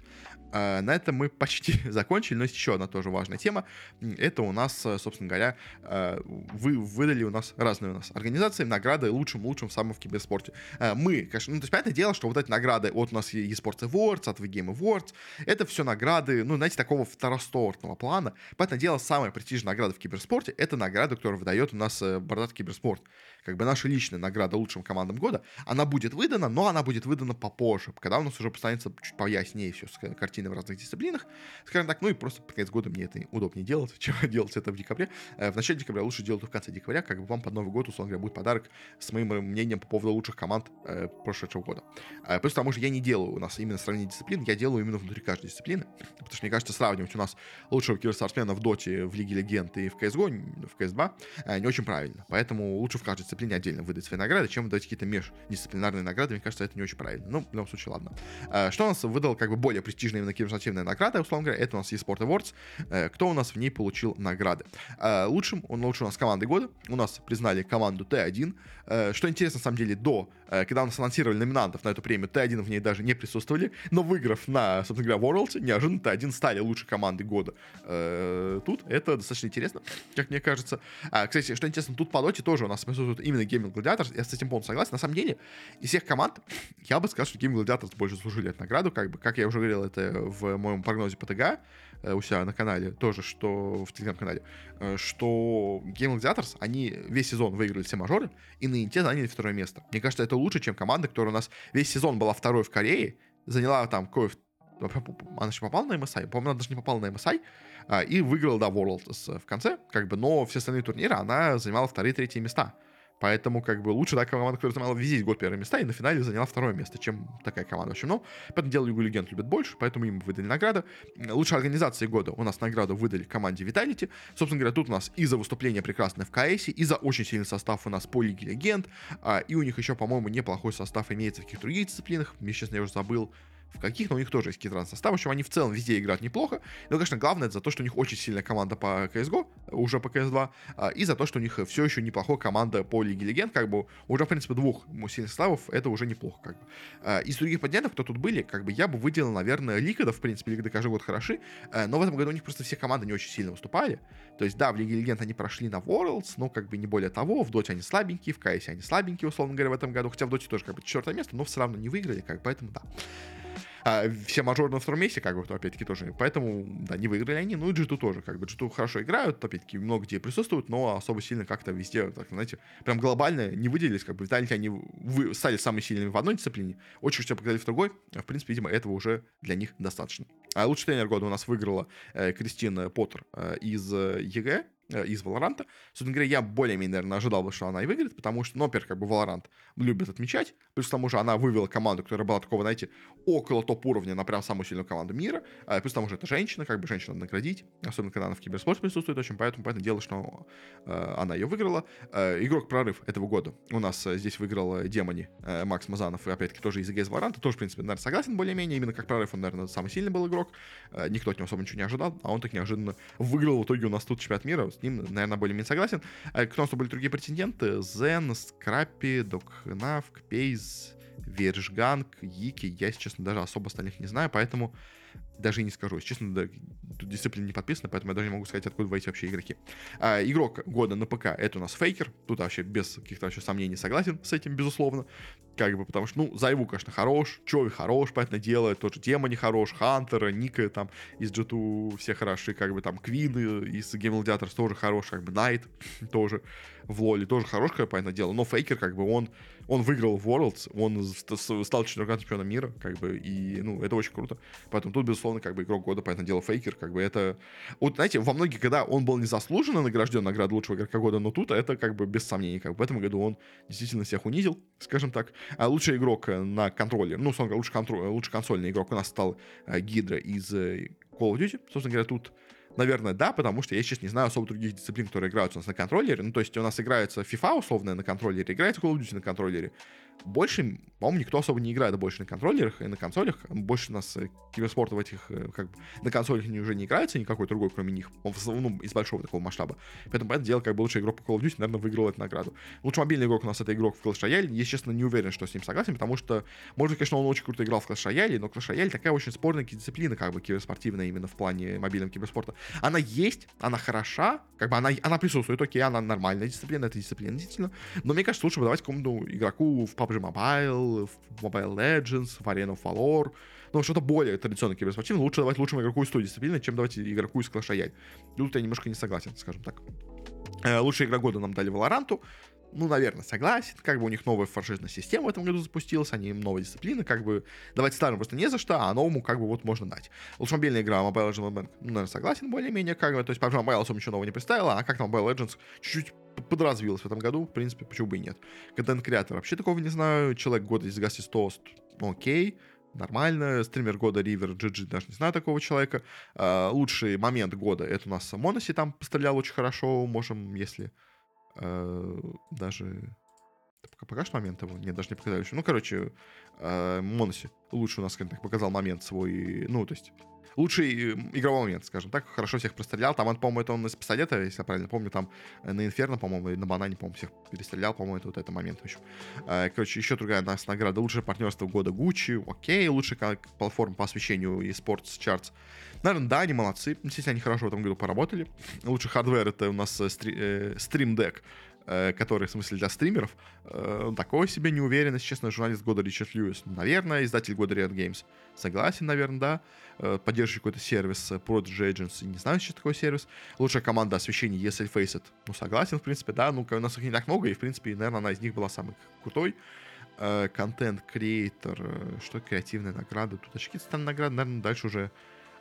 На этом мы почти закончили, но есть еще одна тоже важная тема. Это у нас, собственно говоря, вы выдали у нас разные у нас организации награды лучшим-лучшим самым в киберспорте. Мы, конечно, ну, то есть, понятное дело, что вот эти награды от у нас eSports Awards, от V-Game Awards, это все награды, ну, знаете, такого второсортного плана. Понятное дело, самая престижная награда в киберспорте — это награда, которую выдает у нас бородатый киберспорт. Как бы наша личная награда лучшим командам года, она будет выдана, но она будет выдана попозже, когда у нас уже станется чуть пояснее все с картиной в разных дисциплинах, скажем так, ну и просто под конец года мне это удобнее делать, чем делать это в декабре. В начале декабря лучше делать в конце декабря, как бы вам под Новый год, условно говоря, будет подарок с моим мнением по поводу лучших команд э, прошедшего года. Э, плюс к тому же я не делаю у нас именно сравнение дисциплин, я делаю именно внутри каждой дисциплины, потому что, мне кажется, сравнивать у нас лучшего киберспортсмена в Доте, в Лиге Легенд и в си эс го, в си эс два э, не очень правильно, поэтому лучше в каждой дисциплине отдельно выдать свои награды, чем выдавать какие-то междисциплинарные награды, мне кажется, это не очень правильно. Ну, в любом случае, ладно. Э, что у нас выдал как бы более престижный именно киберспортивная награда, условно говоря, это у нас eSport Awards. Кто у нас в ней получил награды? Лучшим, он лучше у нас команды года. У нас признали команду Т1. Что интересно, на самом деле, до, когда у нас анонсировали номинантов на эту премию, Т1 в ней даже не присутствовали, но выиграв на, собственно говоря, Worlds, неожиданно Т1 стали лучшей командой года. Тут это достаточно интересно, как мне кажется. Кстати, что интересно, тут по доте тоже у нас присутствует именно Gaming Gladiators. Я с этим полностью согласен. На самом деле, из всех команд, я бы сказал, что Gaming Gladiators больше заслужили эту награду. Как бы, как я уже говорил, это в моем прогнозе по ТГ у себя на канале, тоже, что в телеграм-канале, что Gaming Gladiators, они весь сезон выиграли все мажоры, и на Инте заняли второе место. Мне кажется, это лучше, чем команда, которая у нас весь сезон была второй в Корее, заняла там кое-в... Она еще попала на эм эс ай? По-моему, она даже не попала на эм эс ай, и выиграла, да, Worlds в конце, как бы, но все остальные турниры она занимала вторые-третьи места. Поэтому, как бы, лучше такая команда, которая занимала весь год первое место и на финале заняла второе место, чем такая команда. В общем, ну, поэтому дело Лигу Легенд любят больше, поэтому им выдали награду. Лучшей организации года у нас награду выдали команде Vitality. Собственно говоря, тут у нас и за выступление прекрасное в КСе, и за очень сильный состав у нас по Лиге Легенд, и у них еще, по-моему, неплохой состав имеется в каких-то других дисциплинах. Мне, честно, я уже забыл, в каких, но у них тоже есть какие-то разные составы. В общем, они в целом везде играют неплохо. Но, конечно, главное это за то, что у них очень сильная команда по си эс го, уже по си эс два, и за то, что у них все еще неплохая команда по Лиге Легенд, как бы уже, в принципе, двух сильных составов, это уже неплохо, как бы. Из других претендентов, кто тут были, как бы я бы выделил, наверное, Liquid, в принципе, Liquid каждый год хороши, но в этом году у них просто все команды не очень сильно выступали. То есть, да, в Лиге Легенд они прошли на Worlds, но как бы не более того, в Доте они слабенькие, в КСе они слабенькие, условно говоря, в этом году, хотя в Доте тоже как бы четвертое место, но все равно не выиграли, как бы, поэтому да. А, все мажоры на втором месте, как бы, то опять-таки тоже. Поэтому, да, не выиграли они. Ну и джи ту тоже, как бы, джи ту хорошо играют, то, опять-таки, много где присутствуют, но особо сильно как-то везде, так, знаете, прям глобально не выделились, как бы, Vitality они вы, стали самыми сильными в одной дисциплине, очень все показали в другой. В принципе, видимо, этого уже для них достаточно. А лучший тренер года у нас выиграла э, Кристина Поттер э, из э, ЕГЭ, из Valorant. Собственно говоря, я более-менее, наверное, ожидал бы, что она и выиграет, потому что, ну, во-первых, как бы Valorant любит отмечать, плюс к тому же она вывела команду, которая была такого, знаете, около топ-уровня на прям самую сильную команду мира, плюс к тому же это женщина, как бы женщину надо наградить, особенно когда она в киберспорте присутствует, очень поэтому, понятное дело, что она ее выиграла. Игрок прорыв этого года у нас здесь выиграл Демони Макс Мазанов, опять-таки тоже из игры Valorant, тоже, в принципе, наверное, согласен более-менее, именно как прорыв он, наверное, самый сильный был игрок, никто от него особо ничего не ожидал, а он так неожиданно выиграл в итоге у нас тут чемпионат мира. С ним, наверное, более-менее согласен. К нам были другие претенденты. Зен, Скраппи, Докнав, Кпейз, Вержганг, Йики. Я, если честно, даже особо остальных не знаю, поэтому даже и не скажу. Если честно, да, тут дисциплина не подписана, поэтому я даже не могу сказать, откуда выйти вообще игроки. А, игрок года на ПК — это у нас Фейкер. Тут вообще без каких-то вообще сомнений согласен с этим, безусловно. Как бы, потому что, ну, Зайву, конечно, хорош, Чови хорош, понятное дело, тот же Тема не хорош, Хантера, Ника там из джи ту все хороши, как бы там Квин из Game Gladiators тоже хорош, как бы Найт тоже в Лоле тоже хорош, как бы, понятное дело, но Фейкер, как бы, он, он выиграл Worlds, он стал четырехкратным чемпионом мира, как бы, и, ну, это очень круто, поэтому тут, безусловно, как бы, игрок года, понятное дело, Фейкер, как бы, это, вот, знаете, во многих годах он был незаслуженно награжден наградой лучшего игрока года, но тут это, как бы, без сомнений, как бы, в этом году он действительно всех унизил, скажем так. А лучший игрок на контроллере, ну, собственно говоря, лучший, контроль, лучший консольный игрок у нас стал Гидра из Call of Duty. Собственно говоря, тут, наверное, да, потому что я сейчас не знаю особо других дисциплин, которые играются у нас на контроллере. Ну, то есть у нас играется FIFA условная на контроллере, играется Call of Duty на контроллере. Больше, по-моему, никто особо не играет больше на контроллерах и на консолях. Больше у нас киберспорта в этих, как бы, на консолях уже не играется никакой другой, кроме них. Он в основном из большого такого масштаба. Поэтому, понятное дело, как бы лучший игрок по Call of Duty, наверное, выиграл эту награду. Лучший мобильный игрок у нас — это игрок в Clash Royale. Я, честно, не уверен, что с ним согласен, потому что, может, конечно, он очень круто играл в Clash Royale, но Clash Royale такая очень спорная дисциплина, как бы, киберспортивная именно в плане мобильного киберспорта. Она есть, она хороша, как бы она, она присутствует, окей, она нормальная дисциплина, это дисциплина действительно, но мне кажется, лучше бы давать какому-то игроку в пабг Mobile, в Mobile Legends, в Arena of Valor, ну, что-то более традиционное киберспортивное, лучше давать лучшему игроку из той дисциплины, чем давать игроку из Clash Royale. Тут я немножко не согласен, скажем так. Лучший игрок года нам дали Valorant. Ну, наверное, согласен, как бы у них новая франшизная система в этом году запустилась, они им новая дисциплина, как бы давать старым просто не за что, а новому как бы вот можно дать. Лучше мобильная игра Mobile Legends, ну, наверное, согласен более-менее, как бы, то есть пабг Mobile особо ничего нового не представила, а как там Mobile Legends чуть-чуть подразвилась в этом году, в принципе, почему бы и нет. Контент-креатор вообще такого не знаю, человек года из Гасси Тост, окей, нормально, стример года Ривер, джи джи, даже не знаю такого человека. Лучший момент года — это у нас Моноси там пострелял очень хорошо, можем, если... даже... Пока, пока что момент его, нет, даже не показали еще. Ну, короче, Моноси лучше у нас, скажем так, показал момент свой, ну, то есть, лучший игровой момент, скажем так, хорошо всех прострелял, там, он, по-моему, это он из пистолета, если я правильно помню, там, на Инферно, по-моему, и на Банане, по-моему, всех перестрелял, по-моему, это вот этот момент еще. Короче, еще другая у нас награда, лучшее партнерство года Гуччи, окей, лучшая как платформа по освещению eSports Charts. Наверное, да, они молодцы, естественно, они хорошо в этом году поработали. Лучший хардвер — это у нас Stream Deck, который, в смысле, для стримеров, он такой себе не уверен, если честно. Журналист года Ричард Льюис, наверное. Издатель года Riot Games, согласен, наверное, да. Поддерживающий какой-то сервис Prodigy Agency, не знаю, что такой сервис. Лучшая команда освещения и эс эл Faceit, ну, согласен, в принципе, да. Ну, у нас их не так много, и, в принципе, наверное, она из них была самой крутой. Контент-креатор, что креативная награда, тут очки стали награды, наверное, дальше уже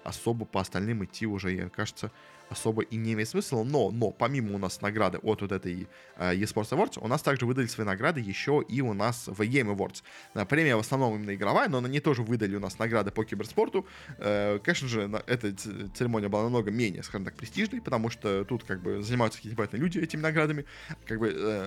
особо по остальным идти уже, кажется, особо и не имеет смысла, но, но помимо у нас награды от вот этой eSports Awards, у нас также выдали свои награды еще и у нас в Game Awards. Премия в основном именно игровая, но на ней тоже выдали у нас награды по киберспорту. Конечно же, эта церемония была намного менее, скажем так, престижной, потому что тут как бы занимаются какие-то люди этими наградами, как бы...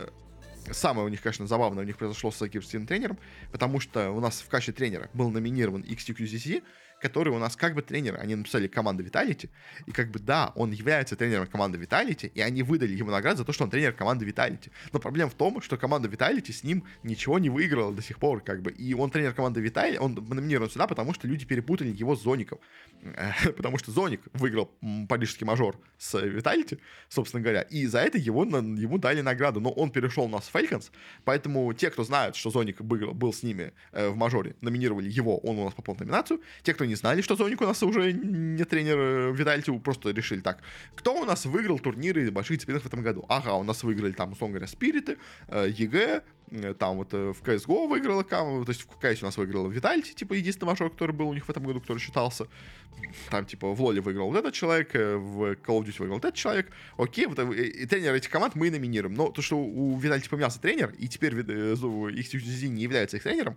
Самое у них, конечно, забавное у них произошло с киберспортивным тренером, потому что у нас в качестве тренера был номинирован икс ти кью си си, который у нас как бы тренер, они написали команда Vitality, и как бы да, он является тренером команды Vitality, и они выдали ему награду за то, что он тренер команды Vitality. Но проблема в том, что команда Vitality с ним ничего не выиграла до сих пор, как бы, и он тренер команды Vitality, он номинирован сюда, потому что люди перепутали его с Зоником, потому что Зоник выиграл парижский мажор с Vitality, собственно говоря, и за это его, ему дали награду, но он перешел у нас в Falcons, поэтому те, кто знают, что Зоник был, был с ними э, в мажоре, номинировали его, он у нас попал в номинацию, те, кто не знали, что Зоник у нас уже не тренер Витальти, просто решили так. Кто у нас выиграл турниры больших дисциплинах в этом году? Ага, у нас выиграли там, условно говоря, Спириты, ЕГЭ, там вот в си эс го выиграла, то есть в си эс у нас выиграла Витальти, типа единственный мажор, который был у них в этом году, который считался. Там типа в Лоле выиграл вот этот человек, в Call of Duty выиграл вот этот человек. Окей, вот, и тренер этих команд мы номинируем. Но то, что у Витальти поменялся тренер, и теперь Иксюзи не является их тренером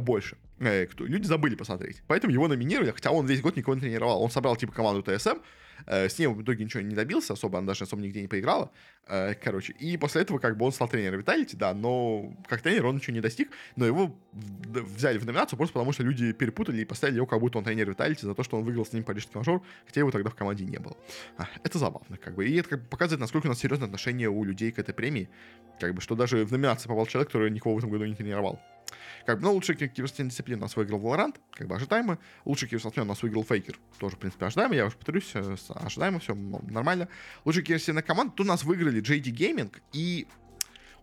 больше, люди забыли посмотреть. Поэтому его номинировали, хотя он весь год никого не тренировал. Он собрал типа команду ти эс эм, с ним в итоге ничего не добился особо, она даже особо нигде не поиграла, короче, и после этого как бы он стал тренером Виталити, да, но как тренер он ничего не достиг, но его взяли в номинацию просто потому, что люди перепутали и поставили его, как будто он тренер Виталити, за то, что он выиграл с ним парижский мажор, хотя его тогда в команде не было. Это забавно, как бы, и это как бы показывает, насколько у нас серьезное отношение у людей к этой премии, как бы, что даже в номинацию попал человек, который никого в этом году не тренировал. Как бы, ну, лучший киберспортивная дисциплина у нас выиграл Valorant, как бы ожидаемо. Лучший киберспортивный у нас выиграл Faker, тоже, в принципе, ожидаемо, я уже повторюсь, ожидаемо, все нормально. Лучший киберспортивная команда, тут у нас выиграли джей ди Gaming, и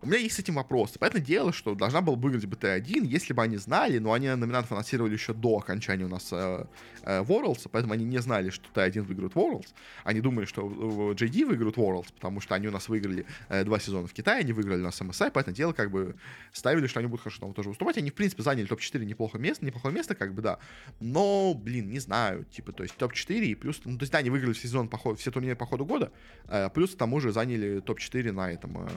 у меня есть с этим вопрос. Понятное дело, что должна была выиграть би ти один, если бы они знали, но они номинантов анонсировали еще до окончания у нас э, э, Worlds, поэтому они не знали, что ти один выиграют Worlds. Они думали, что джей ди выиграют Worlds, потому что они у нас выиграли э, два сезона в Китае, они выиграли у нас эм эс ай, поэтому дело как бы ставили, что они будут хорошо там тоже выступать. Они, в принципе, заняли топ-четыре неплохо место, неплохое место, как бы, да. Но, блин, не знаю, типа, то есть топ-четыре и плюс... Ну, то есть, да, они выиграли сезон по ходу, все турниры по ходу года, э, плюс, к тому же, заняли топ-четыре на этом... Э,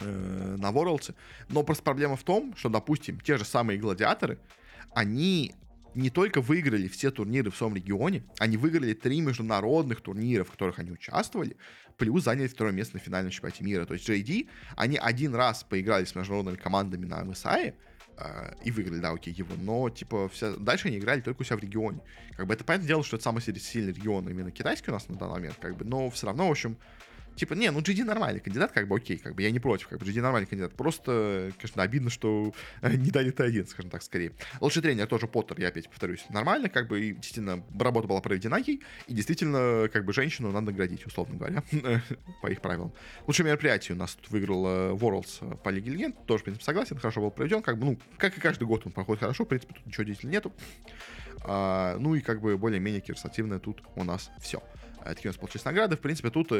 на Worlds, но просто проблема в том, что, допустим, те же самые гладиаторы, они не только выиграли все турниры в своем регионе, они выиграли три международных турнира, в которых они участвовали, плюс заняли второе место на финальном чемпионате мира. То есть джей ди, они один раз поиграли с международными командами на эм эс ай, и выиграли, да, окей, его, но, типа, вся... дальше они играли только у себя в регионе. Как бы это, понятное дело, что это самый сильный регион именно китайский у нас на данный момент, как бы, но все равно, в общем... Типа, не, ну джей ди нормальный кандидат, как бы, окей, как бы, я не против, как бы, джей ди нормальный кандидат. Просто, конечно, обидно, что не дали ти один, скажем так, скорее. Лучший тренер тоже Поттер, я опять повторюсь, нормально, как бы, и действительно, работа была проведена ей, и действительно, как бы, женщину надо наградить, условно говоря, по их правилам. Лучшее мероприятие у нас тут выиграл Worlds по Лиге Легенд, тоже, в принципе, согласен, хорошо был проведен, как бы, ну, как и каждый год он проходит хорошо, в принципе, тут ничего удивительного нету. А, ну и, как бы, более-менее киберспортивное тут у нас все. Такие у нас получились награды. В принципе, тут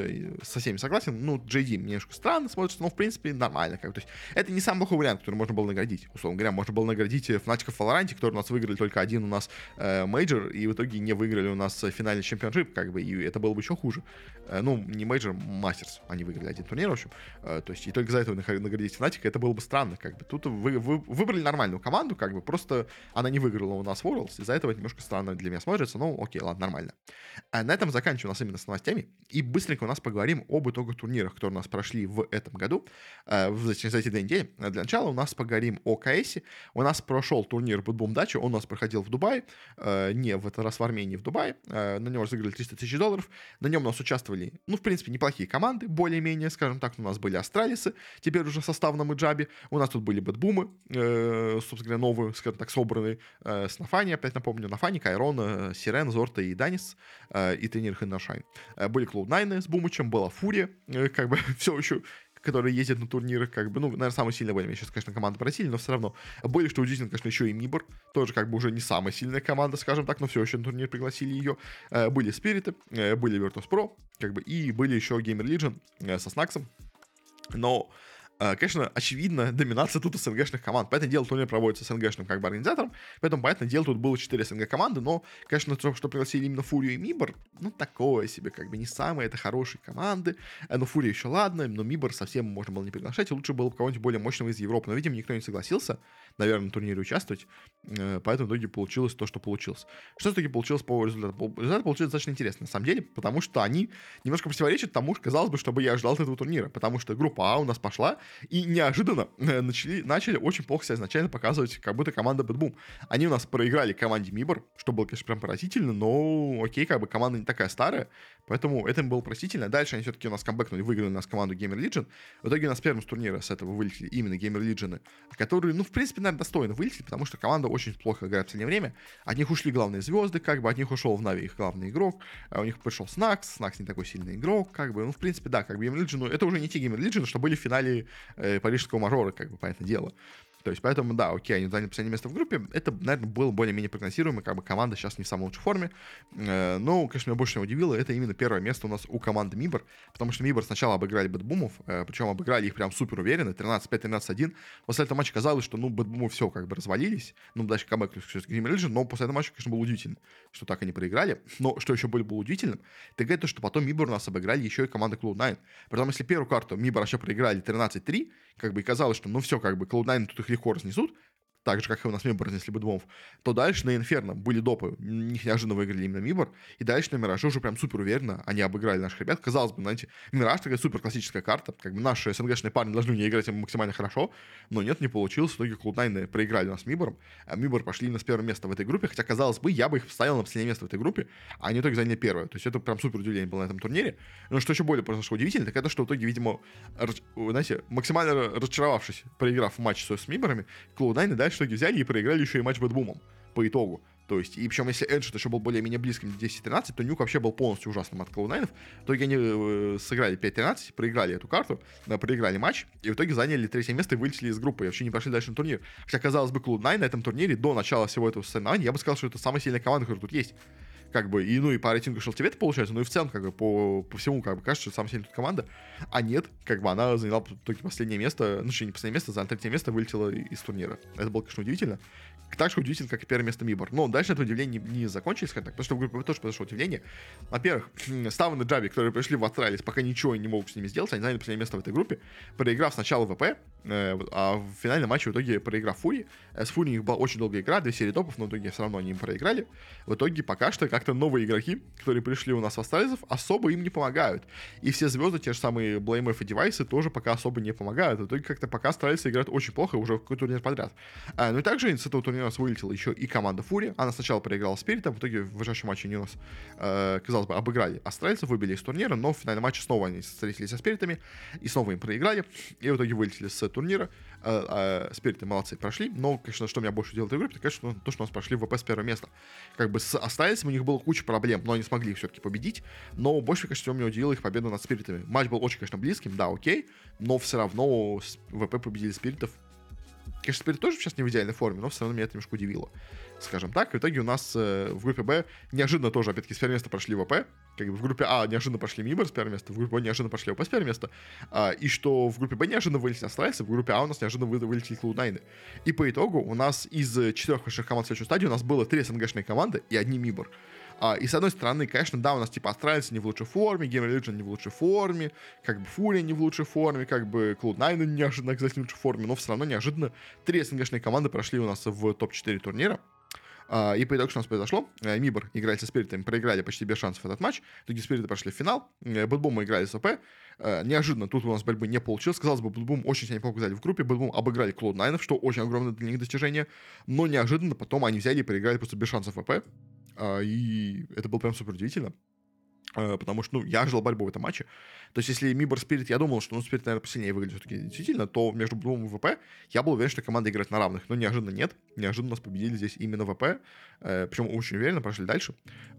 со всеми согласен. Ну, джей ди немножко странно смотрится, но, в принципе, нормально. Как бы. То есть, это не самый плохой вариант, который можно было наградить. Условно говоря, можно было наградить Фнатиков в Валоранте, которые у нас выиграли только один у нас э, мейджор, и в итоге не выиграли у нас финальный чемпионшип, как бы, и это было бы еще хуже. Э, ну, не мейджор, мастерс. Они выиграли один турнир, в общем. Э, то есть, и только за это наградить Фнатика, это было бы странно, как бы. Тут вы, вы, выбрали нормальную команду, как бы, просто она не выиграла у нас Worlds, из-за этого это немножко странно для меня смотрится, но окей, ладно, нормально. А на этом заканчиваем нас именно с новостями, и быстренько у нас поговорим об итогах турниров, которые у нас прошли в этом году, э, в, за эти две недели. Для начала у нас поговорим о КС. У нас прошел турнир под Бумдачи, он у нас проходил в Дубае, э, не в этот раз в Армении, в Дубае, э, на него разыграли триста тысяч долларов, на нем у нас участвовали, ну, в принципе, неплохие команды, более-менее, скажем так, у нас были Астралисы, теперь уже в составном Иджабе, у нас тут были Бэтбумы, э, собственно говоря, новые, скажем так, собранные, э, с Нафани, опять напомню, Нафани, Кайрон, Сирен, Зорта и Данис, э, и тренер Хин Нашайн. Были Клоуд Найн с Бумычем, была Фурия, как бы все еще, которые ездят на турниры, как бы, ну, наверное, самые сильные были, сейчас, конечно, команды просили, но все равно. Были, что удивительно, конечно, еще и Мибор, тоже, как бы, уже не самая сильная команда, скажем так, но все еще на турнир пригласили ее. Были Спириты, были Virtus.pro, как бы, и были еще Gamer Legion со Снаксом, но... Конечно, очевидно, доминация тут эс эн гэшных команд. Поэтому дело турнир проводится с эс эн гэшным, как бы, организатором. Поэтому, понятное дело, тут было четыре эс эн гэ команды. Но, конечно, то, что пригласили именно Фурию и Мибор, ну, такое себе, как бы, не самые это хорошие команды. Но Фурия еще ладно, но Мибор совсем можно было не приглашать. И лучше было бы кого-нибудь более мощного из Европы. Но, видимо, никто не согласился, наверное, на турнире участвовать. Поэтому в итоге получилось то, что получилось. Что в итоге получилось по результату? Результат получился достаточно интересный, на самом деле. Потому что они немножко противоречат тому, что, казалось бы, чтобы я ожидал от этого турнира. Потому что группа А у нас пошла, и неожиданно начали, начали очень плохо себя изначально показывать, как будто команда Bad Boom. Они у нас проиграли команде Мибор, что было, конечно, прям поразительно, но окей, как бы команда не такая старая, поэтому это им было простительно. Дальше они все-таки у нас камбэкнули, выиграли у нас команду Gamer Legion. В итоге у нас первым с турнира с этого вылетели именно Gamer Legion, которые, ну, в принципе, наверное, достойно вылетели, потому что команда очень плохо играет в последнее время. От них ушли главные звезды, как бы, от них ушел в Na'Vi их главный игрок, у них пришел Снакс, Снакс не такой сильный игрок, как бы, ну, в принципе, да, как бы Gamer Legion, это уже не те Gamer Legion, что были в финале парижского мажора, как бы, понятное дело. То есть, поэтому, да, окей, они заняли последнее место в группе. Это, наверное, было более-менее прогнозируемо, как бы команда сейчас не в самой лучшей форме. Но, конечно, меня больше всего удивило, это именно первое место у нас у команды Мибор, потому что Мибор сначала обыграли Бэтбумов, причем обыграли их прям супер уверенно, тринадцать пять тринадцать один. После этого матча казалось, что, ну, Бэтбумы все, как бы, развалились. Ну, дальше камбэк к Dream League, но после этого матча, конечно, было удивительно, что так они проиграли. Но что еще более было удивительным, так это то, что потом Мибор у нас обыграли еще и команда Cloud9. Притом, если первую карту Мибор еще проиграли тринадцать три, как бы, и казалось, что, ну, все, как бы, Cloud9 тут их легко разнесут, так же, как и у нас Мибор разнесли бы Бэтбумов, то дальше на Инферно были допы, них неожиданно выиграли именно Мибор, и дальше на Мираже уже прям супер уверенно они обыграли наших ребят. Казалось бы, знаете, Мираж такая супер классическая карта, как бы наши СНГшные парни должны в ней играть максимально хорошо, но нет, не получилось, в итоге Cloud9 проиграли у нас Мибором, а Мибор пошли именно с первого места в этой группе, хотя, казалось бы, я бы их поставил на последнее место в этой группе, а они в итоге заняли первое, то есть это прям супер удивление было на этом турнире. Но что еще более произошло удивительно, так это, что в итоге, видимо, рач... знаете, максимально разочаровавшись, проиграв матч с Миборами, Cloud9 дальше в итоге взяли и проиграли еще и матч Бэтбумом по итогу. То есть, и причем, если Эджет еще был более-менее близким до десять тринадцать, то Нюк вообще был полностью ужасным от Cloud9. В итоге они э, сыграли пять тринадцать, проиграли эту карту, э, проиграли матч, и в итоге заняли третье место и вылетели из группы, и вообще не прошли дальше на турнир. Хотя, казалось бы, Cloud9 на этом турнире до начала всего этого соревнования, я бы сказал, что это самая сильная команда, которая тут есть. Как бы, и, ну, и по рейтингу Шелтивета получается, ну, и в целом, как бы, по, по всему, как бы, кажется, что самая сильная тут команда. А нет, как бы, она заняла в итоге последнее место, ну, точнее, не последнее место, заняла третье место, вылетела из турнира. Это было, конечно, удивительно. Так же удивительно, как и первое место Мибор. Но дальше это удивление не, не закончилось, скажем так, потому что в группе тоже произошло удивление. Во-первых, Ставан и Джаби, которые пришли в Астралис, пока ничего не могут с ними сделать, они заняли последнее место в этой группе, проиграв сначала ВП, э, а в финальном матче в итоге проиграв Фури. С Фури у них была очень долгая игра, две серии допов, но в итоге все равно они им проиграли. В итоге пока что как-то новые игроки, которые пришли у нас в Астралисов, особо им не помогают. И все звезды, те же самые Блеймэф и Девайсы, тоже пока особо не помогают. В итоге как-то пока Астралисы играют очень плохо, уже какой-то турнир подряд. А, ну и также с этого турнира у нас вылетела еще и команда Фури. Она сначала проиграла Спиритом, в итоге в ближайшем матче они у нас, э, казалось бы, обыграли Астральцев, выбили из турнира, но в финальном матче снова они встретились со Спиритами, и снова им проиграли, и в итоге вылетели с турнира. Э, э, Спириты молодцы, прошли, но, конечно, что меня больше делает в группе, это, конечно, то, что у нас прошли в ВП с первого места. Как бы с Астральцем у них было куча проблем, но они смогли их все-таки победить, но больше, конечно, всего меня удивила их победа над Спиритами. Матч был очень, конечно, близким, да, окей, но все равно ВП победили Спиритов. Конечно, Спирит тоже сейчас не в идеальной форме, но все равно меня это немножко удивило, скажем так. И в итоге у нас э, в группе Б неожиданно тоже, опять-таки, с первого места прошли ВП. Как бы в группе А неожиданно прошли Мибор с первого места, в группе Б неожиданно прошли ВП с первого места. А, и что в группе Б неожиданно вылетели Астральцы, в группе А у нас неожиданно вы, вылетели Cloud9. И по итогу у нас из четырех высших команд в следующей стадии у нас было три СНГшные команды и одни Мибор. А, и с одной стороны, конечно, да, у нас типа Астральцы не в лучшей форме, Game Religion не в лучшей форме, как бы Фурия не в лучшей форме, как бы Cloud9 неожиданно, кстати, не в лучшей форме, но все равно неожиданно три СНГшные команды прошли у нас в топ-четыре турнира. Uh, и по итогу, что у нас произошло, Мибор uh, играли со Спиритами, проиграли почти без шансов этот матч, в итоге Спириты прошли в финал, Бэтбумы играли с ВП, uh, неожиданно тут у нас борьбы не получилось, казалось бы, Бэтбум очень себя неплохо показали в группе, Бэтбум обыграли Cloud9, что очень огромное для них достижение, но неожиданно потом они взяли и проиграли просто без шансов ВП, uh, и это было прям супер удивительно. Потому что, ну, я ожидал борьбу в этом матче. То есть, если Мибор Спирит, я думал, что, ну, Спирит, наверное, посильнее выглядит все-таки действительно, то между Бэтбумом и ВП я был уверен, что команды играют на равных. Но неожиданно нет. Неожиданно нас победили здесь именно ВП. Э, причем очень уверенно прошли дальше.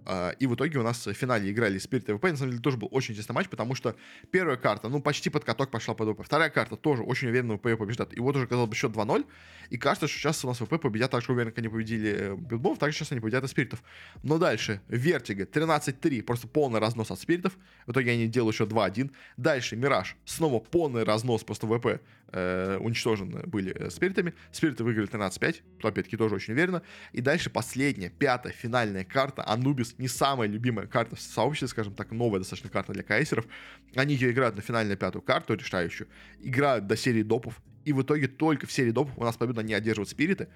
Э, и в итоге у нас в финале играли Спирит и ВП. И, на самом деле, тоже был очень интересный матч, потому что первая карта, ну, почти под каток пошла под ВП. Вторая карта тоже очень уверенно ВП побеждает. И вот уже, казалось бы, счет два ноль. И кажется, что сейчас у нас ВП победят так же уверенно, как они победили Бэтбумов, так же сейчас они победят и Спиритов. Но дальше Вертига тринадцать три. Просто полная разнос от Спиритов. В итоге они делают еще два один. Дальше Мираж. Снова полный разнос. Просто ВП э, уничтожены были Спиритами. Спириты выиграли тринадцать пять. То, опять-таки, тоже очень верно. И дальше последняя, пятая, финальная карта. Анубис не самая любимая карта в сообществе, скажем так. Новая достаточно карта для кайсеров. Они ее играют на финальную пятую карту, решающую. Играют до серии допов. И в итоге только в серии допов у нас победу не одерживают Спириты.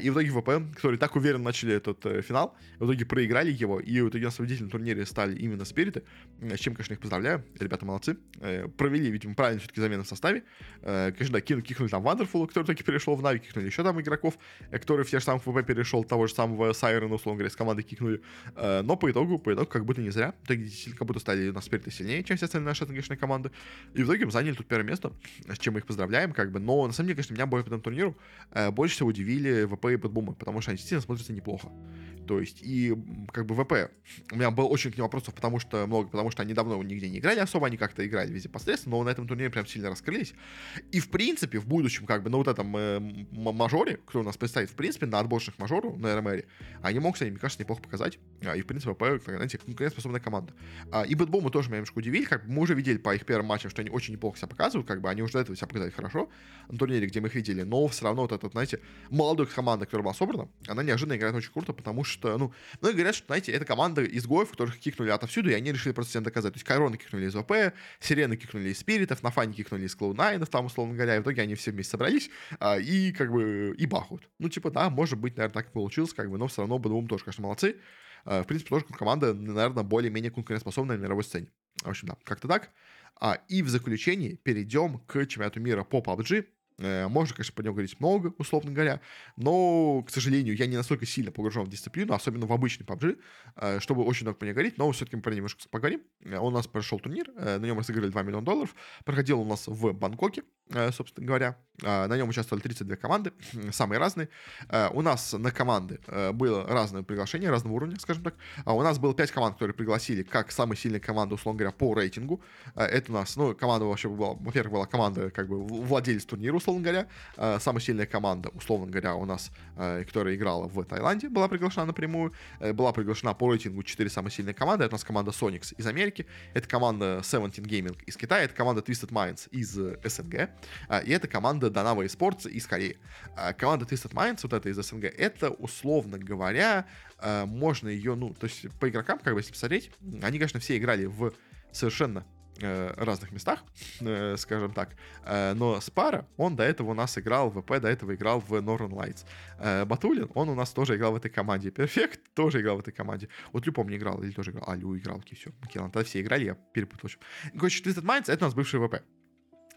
И в итоге ВП, которые так уверенно начали этот э, финал, в итоге проиграли его. И в итоге на победителем турнире стали именно Спириты. С чем, конечно, их поздравляю. Ребята молодцы. Э, провели, видимо, правильно все-таки замены в составе. Э, конечно, да, кинули, кикнули там Вандерфула, который таки перешел в Na'Vi, кикнули еще там игроков, э, который в тех же самых ВП перешел, того же самого Сайрена, условно говоря, с команды кикнули. Э, но по итогу, по итогу, как будто не зря. В итоге как будто стали у нас Спириты сильнее, чем все остальные наши СНГшные команды. И в итоге заняли тут первое место, с чем мы их поздравляем, как бы. Но, на самом деле, конечно, меня по этому турниру э, больше всего удивили ВП и Бэтбумы, потому что они действительно смотрятся неплохо. то есть, и как бы ВП. У меня было очень к ним вопросов, потому что много, потому что они давно нигде не играли особо, они как-то играли везде посредственно, но на этом турнире прям сильно раскрылись. И, в принципе, в будущем, как бы, на вот этом э, мажоре, кто у нас представит, в принципе, на отборочных мажору, на эр эм эр, они могут, мне кажется, неплохо показать. И, в принципе, ВП, знаете, конкурентоспособная команда. И Бэтбол мы тоже меня немножко удивили, как бы мы уже видели по их первым матчам, что они очень неплохо себя показывают, как бы они уже до этого себя показали хорошо на турнире, где мы их видели, но все равно вот эта, знаете, молодая команда, которая была собрана, она неожиданно играет очень круто, потому что, ну, ну и говорят, что, знаете, это команда изгоев, которых кикнули отовсюду, и они решили просто всем доказать. То есть Кайроны кикнули из ВП, Сирены кикнули из Спиритов, Нафани кикнули из Клоунайнов, там, условно говоря, и в итоге они все вместе собрались а, и, как бы, и бахают. Ну, типа, да, может быть, наверное, так и получилось, как бы, но все равно Бэдбум тоже, конечно, молодцы. А, в принципе, тоже команда, наверное, более-менее конкурентоспособная на мировой сцене. В общем, да, как-то так. А, и в заключении перейдем к чемпионату мира по пабджи. Можно, конечно, про него говорить много, условно говоря, но, к сожалению, я не настолько сильно погружен в дисциплину, особенно в обычный пабджи, чтобы очень много про него говорить, но все-таки мы про него немножко поговорим. У нас прошел турнир, на нем разыграли два миллиона долларов, проходил у нас в Бангкоке, собственно говоря. На нем участвовали тридцать две команды, самые разные. У нас на команды было разное приглашение, разного уровня, скажем так. У нас было пять команд, которые пригласили как самые сильные команды, условно говоря, по рейтингу. Это у нас, ну, команда вообще была, во-первых, была команда, как бы, владелец турнира, условно говоря. Самая сильная команда, условно говоря, у нас, которая играла в Таиланде, была приглашена напрямую. Была приглашена по рейтингу четыре самые сильные команды. Это у нас команда Sonics из Америки, это команда семнадцать гейминг из Китая, это команда Twisted Minds из эс эн гэ, и это команда Na'Vi Sports из Кореи. Команда Twisted Minds, вот эта из эс эн гэ, это, условно говоря, можно ее, ну, то есть по игрокам, как бы, если посмотреть, они, конечно, все играли в совершенно разных местах, скажем так, но Спара, он до этого у нас играл в ВП, до этого играл в Northern Lights. Батулин, он у нас тоже играл в этой команде. Перфект тоже играл в этой команде. Вот Лю, помню, играл, или тоже играл. А, Лю играл, и все. Окей, тогда все играли, я перепутал. Короче, Twisted Minds, это у нас бывший ВП.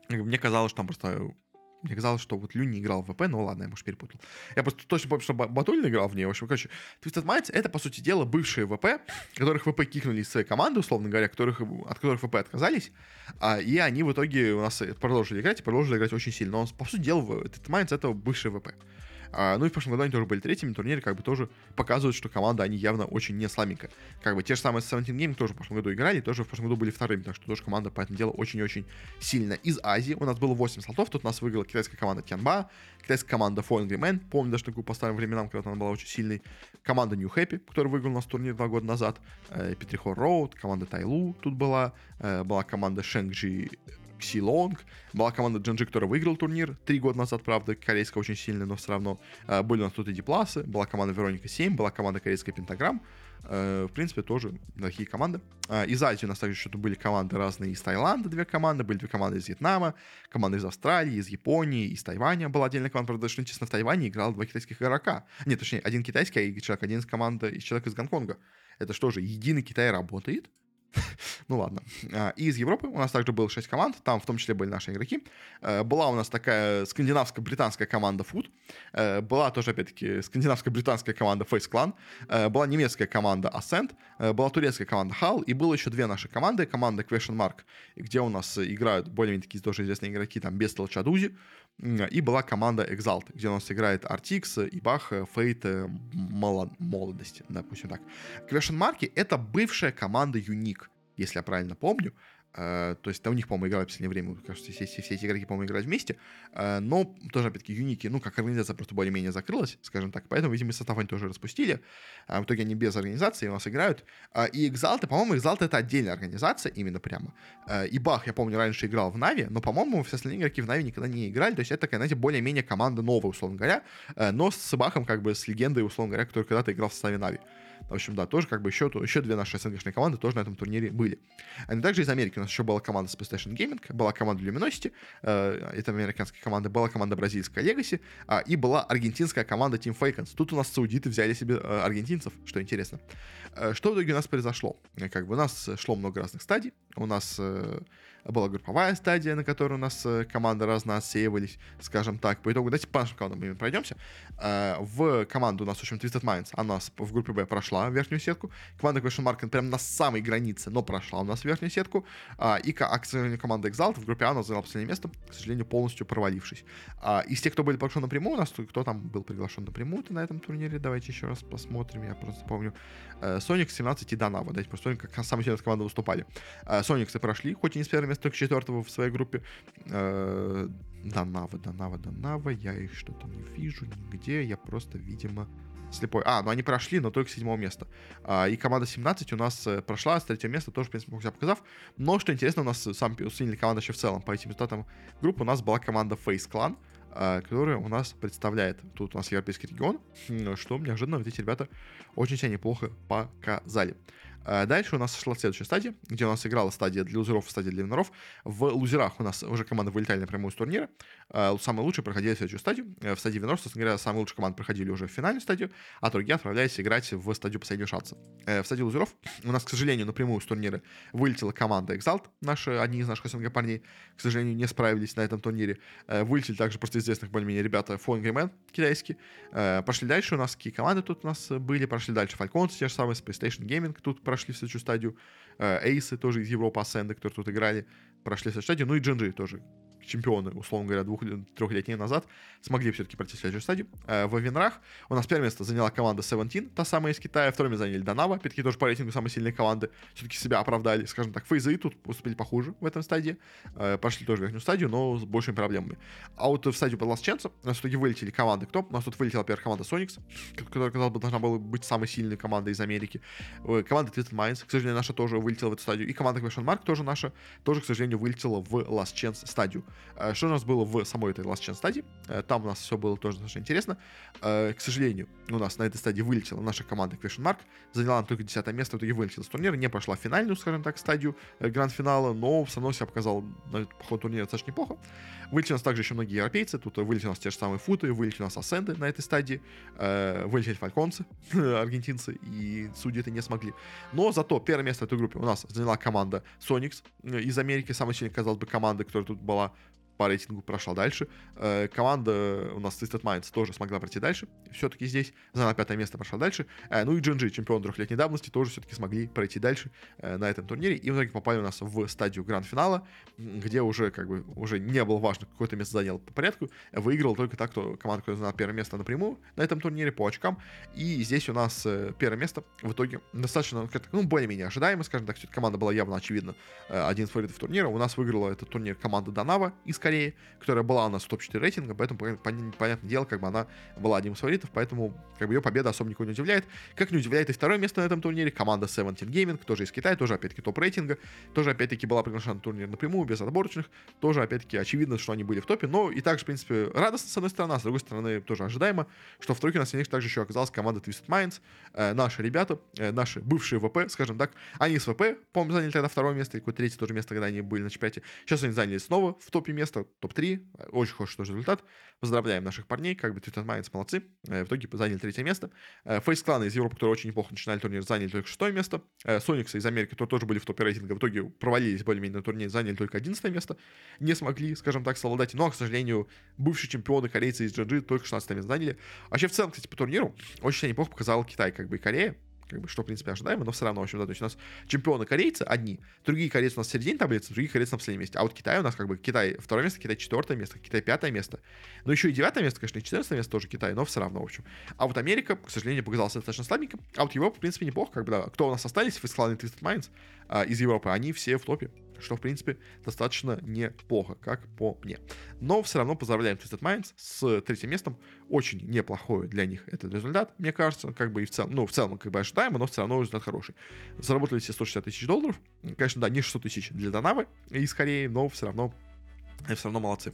Мне казалось, что там просто... Мне казалось, что вот Лю не играл в ВП, но ладно, я, может, перепутал. Я просто точно помню, что Батулин играл в ней. В общем, короче, Twisted Minds — это, по сути дела, бывшие ВП, которых ВП кикнули из своей команды, условно говоря, которых, от которых ВП отказались, и они в итоге у нас продолжили играть, и продолжили играть очень сильно. Но, по сути дела, Twisted Minds — это бывшие ВП. Uh, ну и в прошлом году они тоже были третьими, турниры как бы тоже показывают, что команда, они явно очень не слабенькая. Как бы те же самые семнадцать гейминг тоже в прошлом году играли, тоже в прошлом году были вторыми, так что тоже команда, по этому делу, очень-очень сильно. Из Азии у нас было восемь слотов, тут нас выиграла китайская команда Tianba, китайская команда Falling Remain, помню даже такую по старым временам, когда она была очень сильной, команда New Happy, которая выиграла у нас турнир два года назад, Петрихор Роуд, команда Тайлу тут была, была команда Шэньчжи Силонг, была команда Джанджи, которая выиграла турнир три года назад, правда, корейская очень сильная, но все равно. Были у нас тут и дипласы, была команда Вероника семь, была команда корейская Пентаграм. В принципе, тоже такие команды. Из Азии у нас также что-то были команды разные. Из Таиланда две команды, были две команды из Вьетнама, команды из Австралии, из Японии, из Тайваня. Была отдельная команда, правда, что, честно, в Тайване играла два китайских игрока. Нет, точнее, один китайский, а человек, один из команд, человек из Гонконга. Это что же, единый Китай работает? Ну ладно. И из Европы у нас также было шесть команд, там в том числе были наши игроки. Была у нас такая скандинавско-британская команда Food, была тоже, опять-таки, скандинавско-британская команда Face Clan, была немецкая команда Ascent, была турецкая команда Hal, и было еще две наши команды, команда Question Mark, где у нас играют более-менее такие тоже известные игроки, там Бестел, Чадузи, и была команда Exalt, где у нас играет Artix, Ibach, Fate, Молодость, допустим так. Question Mark — это бывшая команда Unique, если я правильно помню. То есть у них, по-моему, играли в последнее время, кажется, все, все, все эти игроки, по-моему, играют вместе. Но тоже, опять-таки, Юники, ну, как организация просто более-менее закрылась, скажем так. Поэтому, видимо, состав они тоже распустили. В итоге они без организации у нас играют. И Exalt, по-моему, Exalt — это отдельная организация, именно прямо. И Бах, я помню, раньше играл в Na'Vi, но, по-моему, все остальные игроки в Na'Vi никогда не играли. То есть это такая, знаете, более-менее команда новая, условно говоря. Но с Бахом, как бы, с легендой, условно говоря, который когда-то играл в составе Na'Vi. В общем, да, тоже как бы еще, еще две наши СНГ-шные команды тоже на этом турнире были. Они также из Америки. У нас еще была команда с PlayStation Gaming, была команда Luminosity, э, это американская команда, была команда бразильская Legacy, э, и была аргентинская команда Team Falcons. Тут у нас саудиты взяли себе э, аргентинцев, что интересно. Э, что в итоге у нас произошло? Как бы у нас шло много разных стадий, у нас... Э, была групповая стадия, на которой у нас команды разно отсеивались, скажем так. По итогу, давайте по нашим командам мы пройдемся. В команду у нас, в общем, Twisted Minds, она в группе Б прошла прошла в верхнюю сетку. Команда Question Mark прям на самой границе, но прошла у нас в верхнюю сетку. И, к сожалению, команда Exalt в группе А заняла последнее место, к сожалению, полностью провалившись. Из тех, кто был приглашен напрямую, у нас кто там был приглашен напрямую на этом турнире, давайте еще раз посмотрим, я просто помню. Sonic, семнадцать и Данава, давайте посмотрим, как самые сильные команды выступали. Сониксы прошли, хоть и не с первого места, только с четвертого в своей группе. Данава, Данава, Данава, я их что-то не вижу нигде, я просто, видимо, слепой. А, ну они прошли, но только с седьмого места. И команда семнадцать у нас прошла, с третьего места тоже, в принципе, себя показав. Но, что интересно, у нас сам усилили команда еще в целом. По этим результатам группы у нас была команда Face Clan, которая у нас представляет, тут у нас европейский регион, что неожиданно вот эти ребята очень себя неплохо показали. Дальше у нас шла следующая стадия, где у нас играла стадия для лузеров и стадия для виноров. В лузерах у нас уже команды вылетали напрямую с турнира. Самые лучшие проходили следующую стадию. В стадии виноров, собственно говоря, самые лучшие команды проходили уже в финальную стадию, а другие отправлялись играть в стадию последнего шанса. В стадии лузеров у нас, к сожалению, напрямую с турнира вылетела команда Exalt, наши, одни из наших СНГ парней, к сожалению, не справились на этом турнире. Вылетели также просто известных более-менее ребята Falcons, Man, китайские. Пошли дальше, у нас какие команды тут у нас были. Прошли дальше Falcons, те же самые, PlayStation Gaming, тут прошли в следующую стадию. Эйсы тоже из Европы, Ассенда, которые тут играли, прошли в следующую стадию. Ну и джи джи тоже, чемпионы, условно говоря, двух-трехлетней назад, смогли все-таки пройти в следующую стадию. В винрах у нас первое место заняла команда семнадцать, та самая из Китая. Второе место заняли Данава, опять-таки тоже по рейтингу самые сильные команды. Все-таки себя оправдали, скажем так. Фейзы тут поступили похуже в этом стадии. Пошли тоже в верхнюю стадию, но с большими проблемами. А вот в стадию под Last Chance у нас в итоге вылетели команды. Кто? У нас тут вылетела первая команда Sonics, которая, казалось бы, должна была быть самой сильной командой из Америки. Команда Twisted Minds, к сожалению, наша тоже вылетела в эту стадию. И команда Question Mark тоже наша, тоже, к сожалению, вылетела в Last Chance стадию. Что у нас было в самой этой Last Chance стадии? Там у нас все было тоже достаточно интересно. К сожалению, у нас на этой стадии вылетела наша команда Question Mark. Заняла она только десятое место, в итоге вылетела с турнира. Не прошла финальную, скажем так, стадию гранд-финала, но все равно себя показал на ход турнира достаточно неплохо. Вылетели у нас также еще многие европейцы. Тут вылетели у нас те же самые футы, вылетели у нас ассенды на этой стадии. Вылетели фальконцы, аргентинцы, и судьи это не смогли. Но зато первое место в этой группе у нас заняла команда Sonics из Америки. Самая сильная, казалось бы, команда, которая тут была по рейтингу, прошла дальше. Команда у нас Twisted Minds тоже смогла пройти дальше. Все-таки здесь заняла пятое место, прошла дальше. Ну и джи джи, чемпион трехлетней давности, тоже все-таки смогли пройти дальше на этом турнире. И в итоге попали у нас в стадию гранд-финала, где уже как бы уже не было важно, какое-то место занял по порядку. Выиграл только так, кто команда, которая заняла первое место напрямую на этом турнире по очкам. И здесь у нас первое место в итоге достаточно, ну, более-менее ожидаемо, скажем так. Команда была явно, очевидно, один из фаворитов турнира. У нас выиграла этот турнир команда Данава из Кореи, которая была у нас в топ-четыре рейтинга, поэтому, понятное дело, как бы она была одним из фаворитов, поэтому как бы ее победа особо никого не удивляет. Как не удивляет и второе место на этом турнире, команда семнадцать Gaming, тоже из Китая, тоже опять-таки топ рейтинга, тоже опять-таки была приглашена на турнир напрямую, без отборочных, тоже опять-таки очевидно, что они были в топе, но и также, в принципе, радостно с одной стороны, а с другой стороны тоже ожидаемо, что в тройке у нас также еще оказалась команда Twisted Minds, э, наши ребята, э, наши бывшие ВП, скажем так, они с ВП, по-моему, заняли тогда второе место, или какое-то третье тоже место, когда они были на чемпионате, сейчас они заняли снова в топе место, топ-три, очень хороший тоже результат. Поздравляем наших парней, как бы Twisted Minds молодцы. В итоге заняли третье место. Face Clan из Европы, которые очень неплохо начинали турнир, заняли только шестое место. Сониксы из Америки, которые тоже были в топе рейтинга, в итоге провалились более-менее на турнире, заняли только одиннадцатое место. Не смогли, скажем так, совладать. Но, к сожалению, бывшие чемпионы корейцы из джи джи только шестнадцатое место заняли. Вообще, в целом, кстати, по турниру очень неплохо показал Китай, как бы и Корея. Как бы, что, в принципе, ожидаемо, но все равно, в общем, да, то есть у нас чемпионы корейцы одни, другие корейцы у нас в середине таблицы, другие корейцы на последнем месте, а вот Китай у нас, как бы, Китай второе место, Китай четвертое место, Китай пятое место, ну, еще и девятое место, конечно, и четырнадцатое место тоже Китай, но все равно, в общем. А вот Америка, к сожалению, показалась достаточно слабенько, а вот Европа, в принципе, неплохо, как бы, да, кто у нас остались, Face Clan и Twisted Minds а, из Европы, они все в топе, что, в принципе, достаточно неплохо, как по мне. Но все равно поздравляем Twisted Minds с третьим местом. Очень неплохой для них этот результат, мне кажется, как бы и в целом, ну, в целом, как бы ожидаемо, но все равно результат хороший. Заработали все сто шестьдесят тысяч долларов, конечно, да, не шестьсот тысяч для Данавы из Кореи, но все равно, все равно молодцы.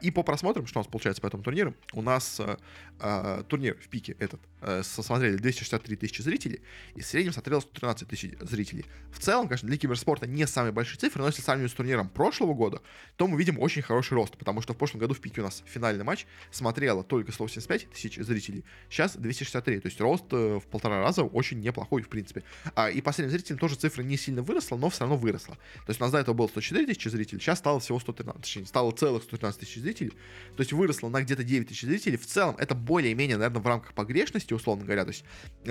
И по просмотрам, что у нас получается по этому турниру, у нас э, э, турнир в пике этот э, смотрели двести шестьдесят три тысячи зрителей, и в среднем смотрело сто тринадцать тысяч зрителей. В целом, конечно, для киберспорта не самые большие цифры, но если сравнивать с турниром прошлого года, то мы видим очень хороший рост, потому что в прошлом году в пике у нас финальный матч смотрело только сто восемьдесят пять тысяч зрителей, сейчас двести шестьдесят три, то есть рост э, в полтора раза очень неплохой, в принципе. А, и по средним зрителям тоже цифра не сильно выросла, но все равно выросла. То есть у нас до этого было сто четыре тысячи зрителей, сейчас стало всего сто тринадцать, стало целых сто тринадцать тысяч зрителей, то есть выросло на где-то девять тысяч зрителей. В целом это более-менее, наверное, в рамках погрешности восемнадцати, условно говоря. То есть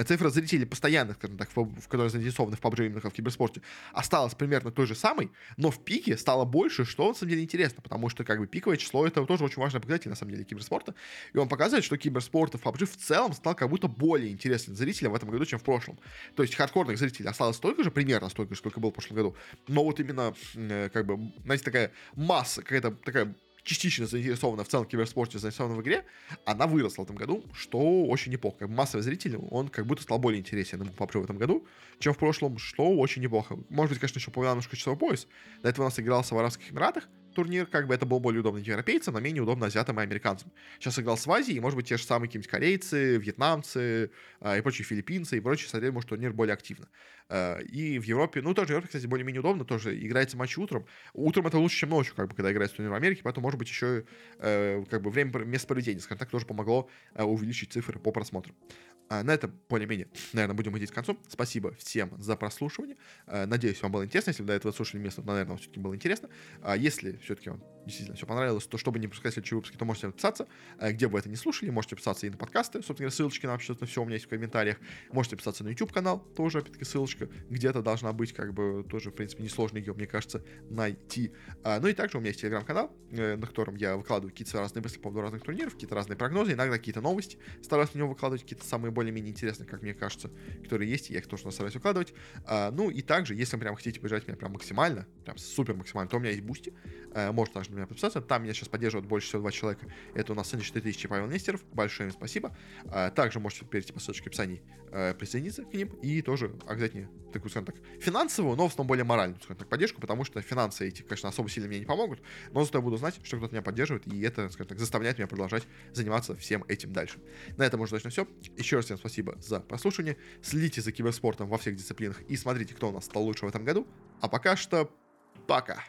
цифра зрителей постоянных, скажем так, в, в которые заинтересованы в пабг, именно в киберспорте, осталась примерно той же самой, но в пике стало больше, что на самом деле интересно, потому что как бы пиковое число — это тоже очень важный показатель на самом деле киберспорта, и он показывает, что киберспорт в пабг в целом стал как будто более интересен зрителям в этом году, чем в прошлом. То есть хардкорных зрителей осталось столько же, примерно столько же, сколько было в прошлом году, но вот именно как бы, знаете, такая масса, какая-то такая частично заинтересована в целом киберспорте, заинтересована в игре, она выросла в этом году, что очень неплохо. Массовый зритель, он как будто стал более интересен ему в этом году, чем в прошлом, что очень неплохо. Может быть, конечно, еще упоминал немножко часовой пояс. До этого у нас игрался в Арабских Эмиратах турнир, как бы это было более удобно европейцам, но менее удобно азиатам и американцам. Сейчас играл с Азией, и, может быть, те же самые какие-нибудь корейцы, вьетнамцы э, и прочие филиппинцы и прочие смотрели, может, турнир более активно. Э, и в Европе, ну, тоже в Европе, кстати, более-менее удобно, тоже играется матч утром. Утром это лучше, чем ночью, как бы, когда играется турнир в Америке, поэтому, может быть, еще э, как бы время, место проведения, скажем так, тоже помогло э, увеличить цифры по просмотрам. Э, на этом более-менее, наверное, будем идти к концу. Спасибо всем за прослушивание. Э, надеюсь, вам было интересно. Если вы до этого слушали место, то, наверное, вам все-таки было интересно. Э, если все-таки вам действительно все понравилось, то чтобы не пропускать следующие выпуски, то можете подписаться. Где бы вы это не слушали, можете подписаться и на подкасты. Собственно говоря, ссылочки на абсолютно все у меня есть в комментариях. Можете подписаться на YouTube канал, тоже, опять-таки, ссылочка где-то должна быть, как бы тоже, в принципе, несложно ее, мне кажется, найти. Ну и также у меня есть телеграм-канал, на котором я выкладываю какие-то разные мысли по поводу разных турниров, какие-то разные прогнозы, иногда какие-то новости. Стараюсь на него выкладывать, какие-то самые более-менее интересные, как мне кажется, которые есть, я их тоже стараюсь выкладывать. Ну и также, если вы прям хотите поддержать меня прям максимально, прям супер максимально, то у меня есть Boosty. Можно также на меня подписаться. Там меня сейчас поддерживают больше всего два человека. Это у нас семьдесят четыре тысячи Павел Нестеров. Большое им спасибо. Также можете перейти по ссылочке в описании, присоединиться к ним. И тоже обязательно такую, скажем так, финансовую, но в основном более моральную, скажем так, поддержку. Потому что финансы эти, конечно, особо сильно мне не помогут. Но зато я буду знать, что кто-то меня поддерживает. И это, скажем так, заставляет меня продолжать заниматься всем этим дальше. На этом уже точно все. Еще раз всем спасибо за прослушивание. Следите за киберспортом во всех дисциплинах. И смотрите, кто у нас стал лучше в этом году. А пока что пока.